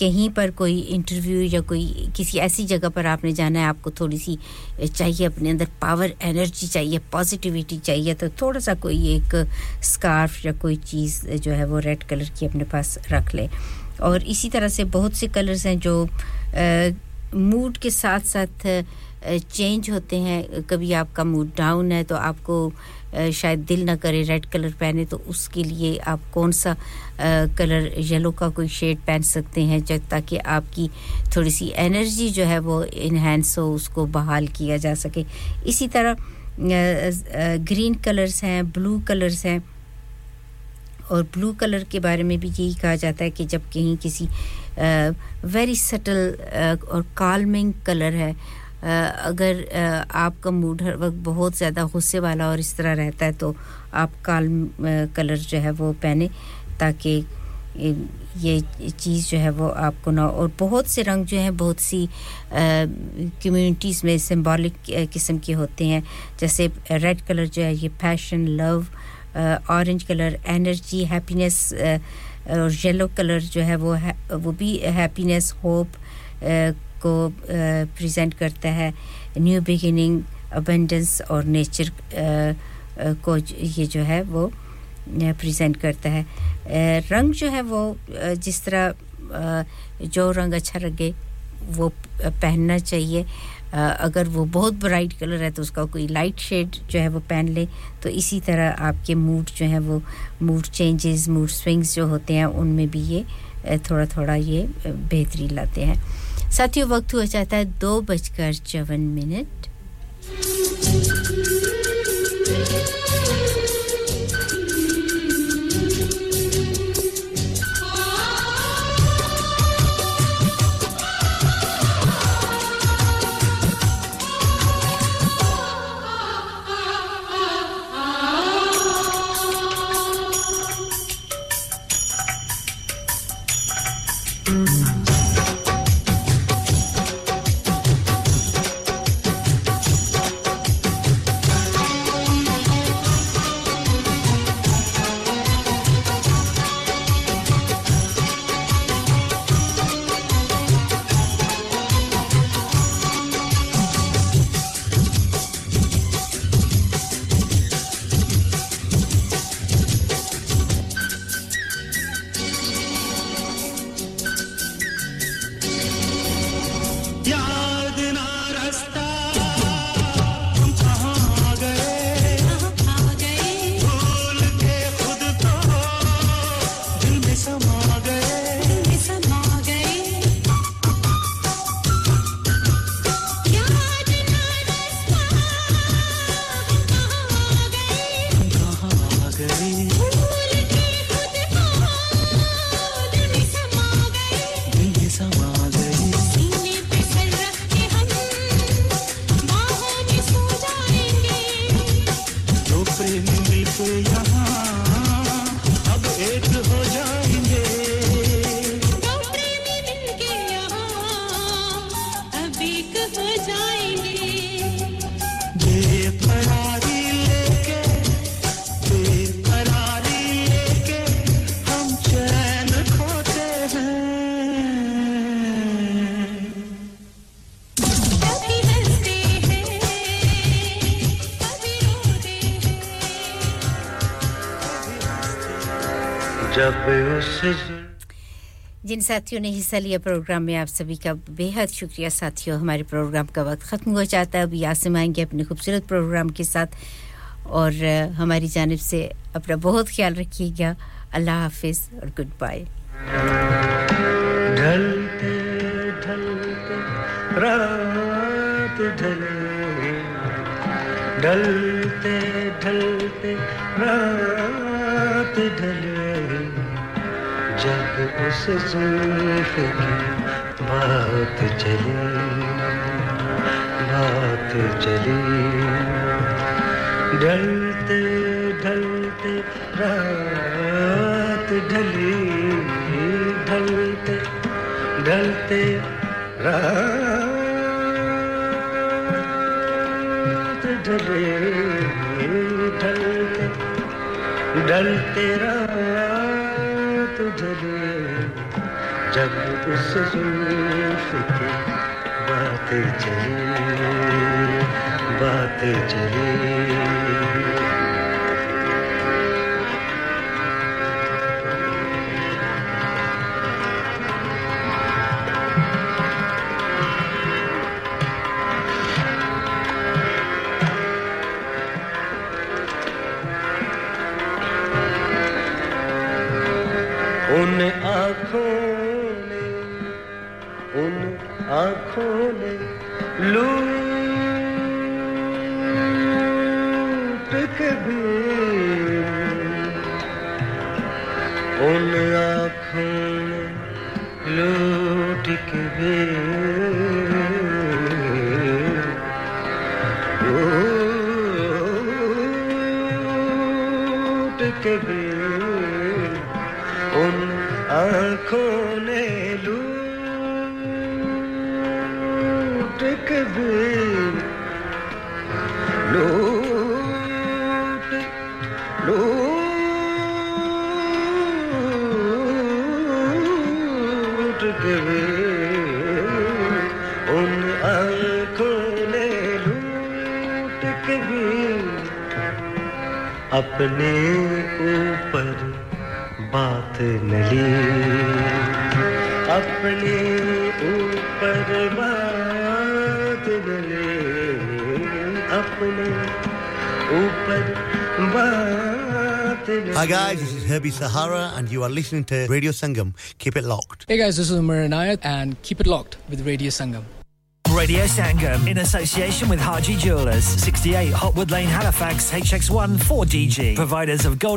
कहीं पर कोई इंटरव्यू या कोई किसी ऐसी जगह पर आपने जाना है आपको थोड़ी सी चाहिए अपने अंदर पावर एनर्जी चाहिए पॉजिटिविटी चाहिए तो थोड़ा सा कोई एक स्कार्फ या कोई चीज़ जो है वो रेड कलर की अपने पास रख ले और इसी तरह से बहुत से कलर्स हैं जो मूड के साथ साथ चेंज होते हैं कभी आपका मूड डाउन है तो आपको शायद दिल ना करे रेड कलर पहने तो उसके लिए आप कौन सा आ, कलर येलो का कोई शेड पहन सकते हैं ताकि आपकी थोड़ी सी एनर्जी जो है वो एनहांस हो उसको बहाल किया जा सके इसी तरह ग्रीन कलर्स हैं ब्लू कलर्स हैं और ब्लू कलर के बारे में भी यही कहा जाता है कि जब कहीं किसी वेरी सटल और काल्मिंग कलर है Uh, अगर uh, आपका मूड हर वक्त बहुत ज़्यादा गुस्से वाला और इस तरह रहता है तो आप काल्म uh, कलर जो है वो पहने ताकि ये चीज़ जो है वो आपको ना और बहुत से रंग जो हैं बहुत सी कम्युनिटीज़ uh, में सिंबॉलिक uh, किस्म के होते हैं जैसे रेड कलर जो है ये passion love orange colour energy happiness और येलो कलर जो है वो है, वो भी हैप्पीनेस होप को प्रेजेंट करता है न्यू बिगिनिंग अबंडेंस और नेचर को ये जो है वो प्रेजेंट करता है रंग जो है वो जिस तरह जो रंग अच्छा लगे वो पहनना चाहिए अगर वो बहुत ब्राइट कलर है तो उसका कोई लाइट शेड जो है वो पहन ले तो इसी तरह आपके मूड जो है वो मूड चेंजेस मूड स्विंग्स जो होते हैं उनमें भी ये थोड़ा-थोड़ा ये बेहतरी लाते हैं साथियों वक्त हुआ चाहता है दो बजकर चौवन मिनट जिन साथियों ने हिस्सा लिया प्रोग्राम में आप सभी का बेहद शुक्रिया साथियों हमारे प्रोग्राम का वक्त खत्म हो जाता है अब यासिम आएंगे अपने खूबसूरत प्रोग्राम के साथ और हमारी जानिब से अपना बहुत ख्याल रखिएगा अल्लाह हाफिज और गुड बाय ढलते ढलते रात ढले ढलते ढलते रात ढले जब उस ज़ुल्फ़ की बात चली बात चली ढलते ढलते रात ढली ढलते ढलते रात ढले ढलते ढलते रात ढले जब उस ज़ुल्फ़ की बातें चली बातें चली उन आँखों ने उन आँखों ने लू उन आँखों में लूट के भी लूट के भी उन आँखों ने लूट के भी लूट अपने ऊपर बात न ली अपने ऊपर बात न ली अपने ऊपर बात Hi guys, this is Herbie Sahara and you are listening to Radio Sangam. Keep it locked. Hey guys, this is Umar Inayat and keep it locked with Radio Sangam. Radio Sangam in association with Haji Jewellers, sixty-eight Hotwood Lane, Halifax, H X one four D G, providers of golden